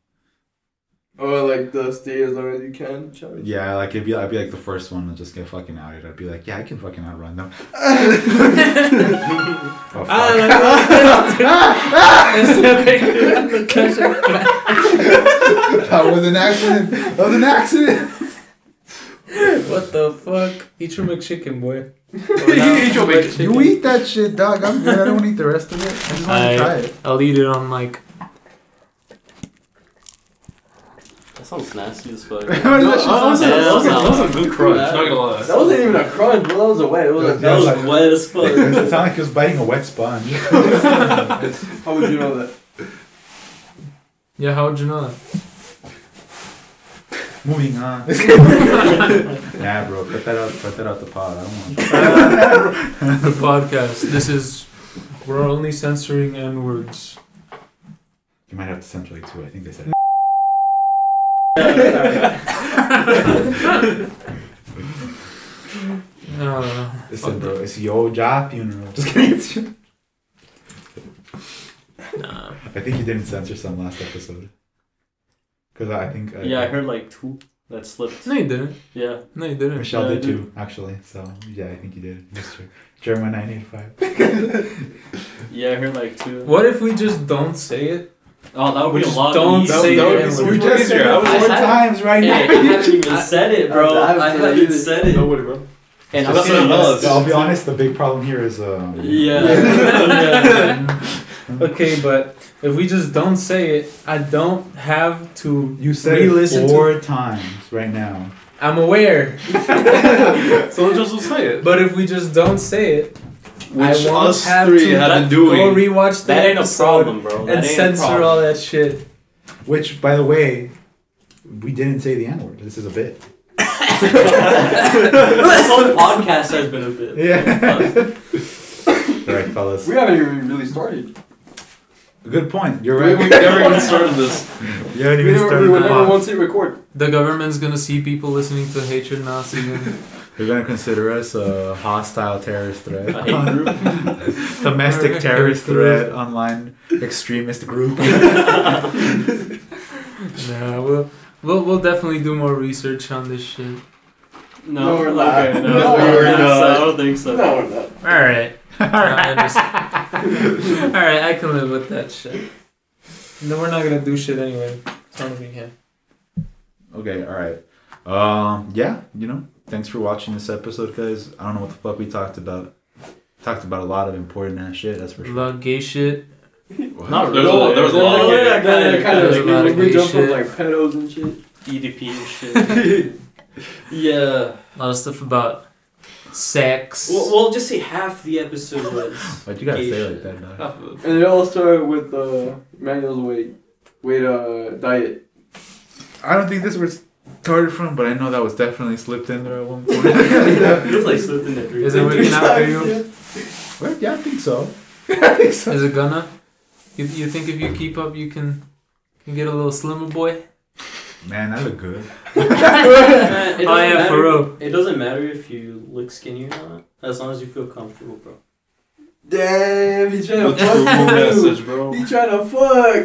Oh, like, the stay as long as you can? Charge. Yeah, like, it'd be, I'd be, like, the first one to just get fucking outed. I'd be like, yeah, I can fucking outrun them. Oh, fuck. That was an accident. That was an accident. What the fuck? Eat your McChicken, boy. Eat your McChicken. You eat that shit, dog. I'm good. I don't want to eat the rest of it. I just want I, to try it. I'll eat it on, like... That sounds nasty as fuck. That was a good crunch. That, not gonna lie. That wasn't even a crunch, bro. That was a wet. It was like, that was like, wet as fuck. It sounded like he was biting a wet sponge. How would you know that? Yeah, how would you know that? Moving on. Nah, bro, cut that out. Cut that out the pod. I don't want uh, the podcast. This is we're only censoring N words. You might have to censor it too. I think they said. uh, Listen, okay. Bro, it's your job funeral. Just kidding. Nah. I think you didn't censor some last episode. Cause I think I, yeah, I heard like two that slipped. No, you didn't. Yeah, no, you didn't. Michelle yeah, did, did two actually. So yeah, I think you did, Mister German nine eighty-five. Yeah, I heard like two. What if we just don't say it? Oh, that would we be a lot. Don't easier. say that it. We just said it four times right now. I haven't even said it, bro. I haven't said it. Nobody, bro. And I'm serious. I'll be honest. The big problem here is um. Yeah. yeah. Okay, but if we just don't say it, I don't have to you say re-listen it four to... times right now. I'm aware. So just will say it. But if we just don't say it, Which I us have three have been doing. Go rewatch the that ain't a problem, bro. That and censor all that shit. Which, by the way, we didn't say the N word. This is a bit. This whole podcast has been a bit. Yeah. All right, fellas. We haven't even really started. Good point. You're right. We never even started this. You haven't even started. We never once hit record. The government's gonna see people listening to hatred Nazi. They're gonna consider us a hostile terrorist threat, domestic terrorist threat, online extremist group. Nah, we'll we'll we'll definitely do more research on this shit. No, no we're not. Okay, no, no, we're not. I don't think so. No, we're not. All right. All right. All right, I can live with that shit. No, we're not gonna do shit anyway. It's not we can. Okay, all right. Um, yeah, you know, thanks for watching this episode, guys. I don't know what the fuck we talked about. Talked about a lot of important ass shit. That's for sure. A lot of gay shit. What? Not really. No, there was a lot of gay shit. There was We jumped from like pedos and shit, E D P and shit. Yeah, a lot of stuff about. Sex. Well, we'll just say half the episode was. Why'd you gotta say it like that, man? And it all started with uh, Manuel's weight, weight uh, diet. I don't think this was started from, but I know that was definitely slipped in there at one point. It was like slipped in there. Is it working out for you? Well, yeah, I think so. I think so. Is it gonna? You, you think if you keep up, you can, can get a little slimmer boy? Man, that look good. Man, oh yeah, matter, for real. It doesn't matter if you look skinny or not, as long as you feel comfortable, bro. Damn, he trying to fuck message, bro. He trying to fuck.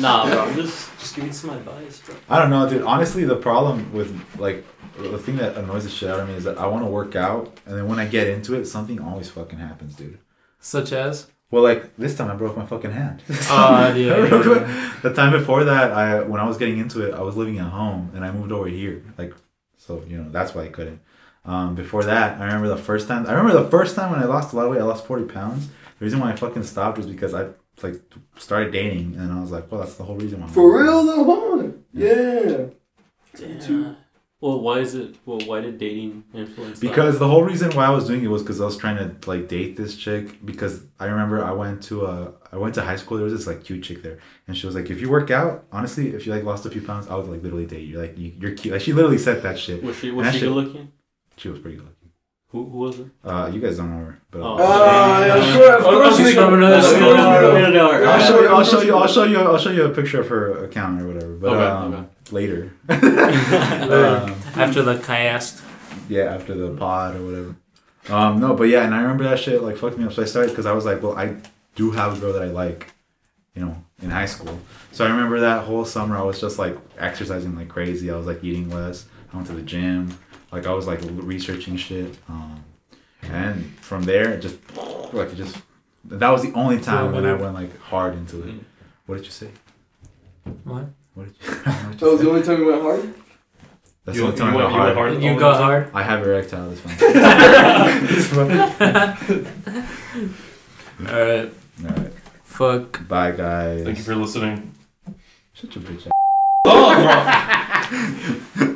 Nah, bro, just just give me some advice, bro. I don't know, dude. Honestly, the problem with like the thing that annoys the shit out of me is that I want to work out, and then when I get into it, something always fucking happens, dude. Such as. Well, like, this time I broke my fucking hand. Uh, yeah, yeah, yeah. The time before that, I when I was getting into it, I was living at home, and I moved over here. Like, so, you know, that's why I couldn't. Um, before that, I remember the first time. I remember the first time when I lost a lot of weight, I lost forty pounds. The reason why I fucking stopped was because I, like, started dating, and I was like, well, that's the whole reason why. For real, though? Hold on. Yeah. Damn. Damn. Well, why is it? Well, why did dating influence? Because that? The whole reason why I was doing it was because I was trying to like date this chick. Because I remember I went to a, I went to high school. There was this like cute chick there, and she was like, "If you work out, honestly, if you like lost a few pounds, I would like literally date you. Like you, you're cute." Like she literally said that shit. Was she was she good looking? She was pretty good looking. Who who was it? Uh, you guys don't know her, but oh, uh, yeah, sure, of course she's from another school. I'll show you. I'll show you. I'll show you. I'll show you a picture of her account or whatever. But okay, um, okay. Later. um, after the cast. Yeah, after the pod or whatever. Um, no, but yeah, and I remember that shit like fucked me up. So I started because I was like, well, I do have a girl that I like, you know, in high school. So I remember that whole summer I was just like exercising like crazy. I was like eating less. I went to the gym. Like I was like researching shit, um, and from there it just like it just that was the only time when I went like hard into it. What did you say? What? What did you? What did you that say? Was the only time you went hard. That's you, the only time you went, I went hard. You, went hard you got hard. I have erectile this one. All right. All right. Fuck. Bye, guys. Thank you for listening. Shut your bitch up. Oh.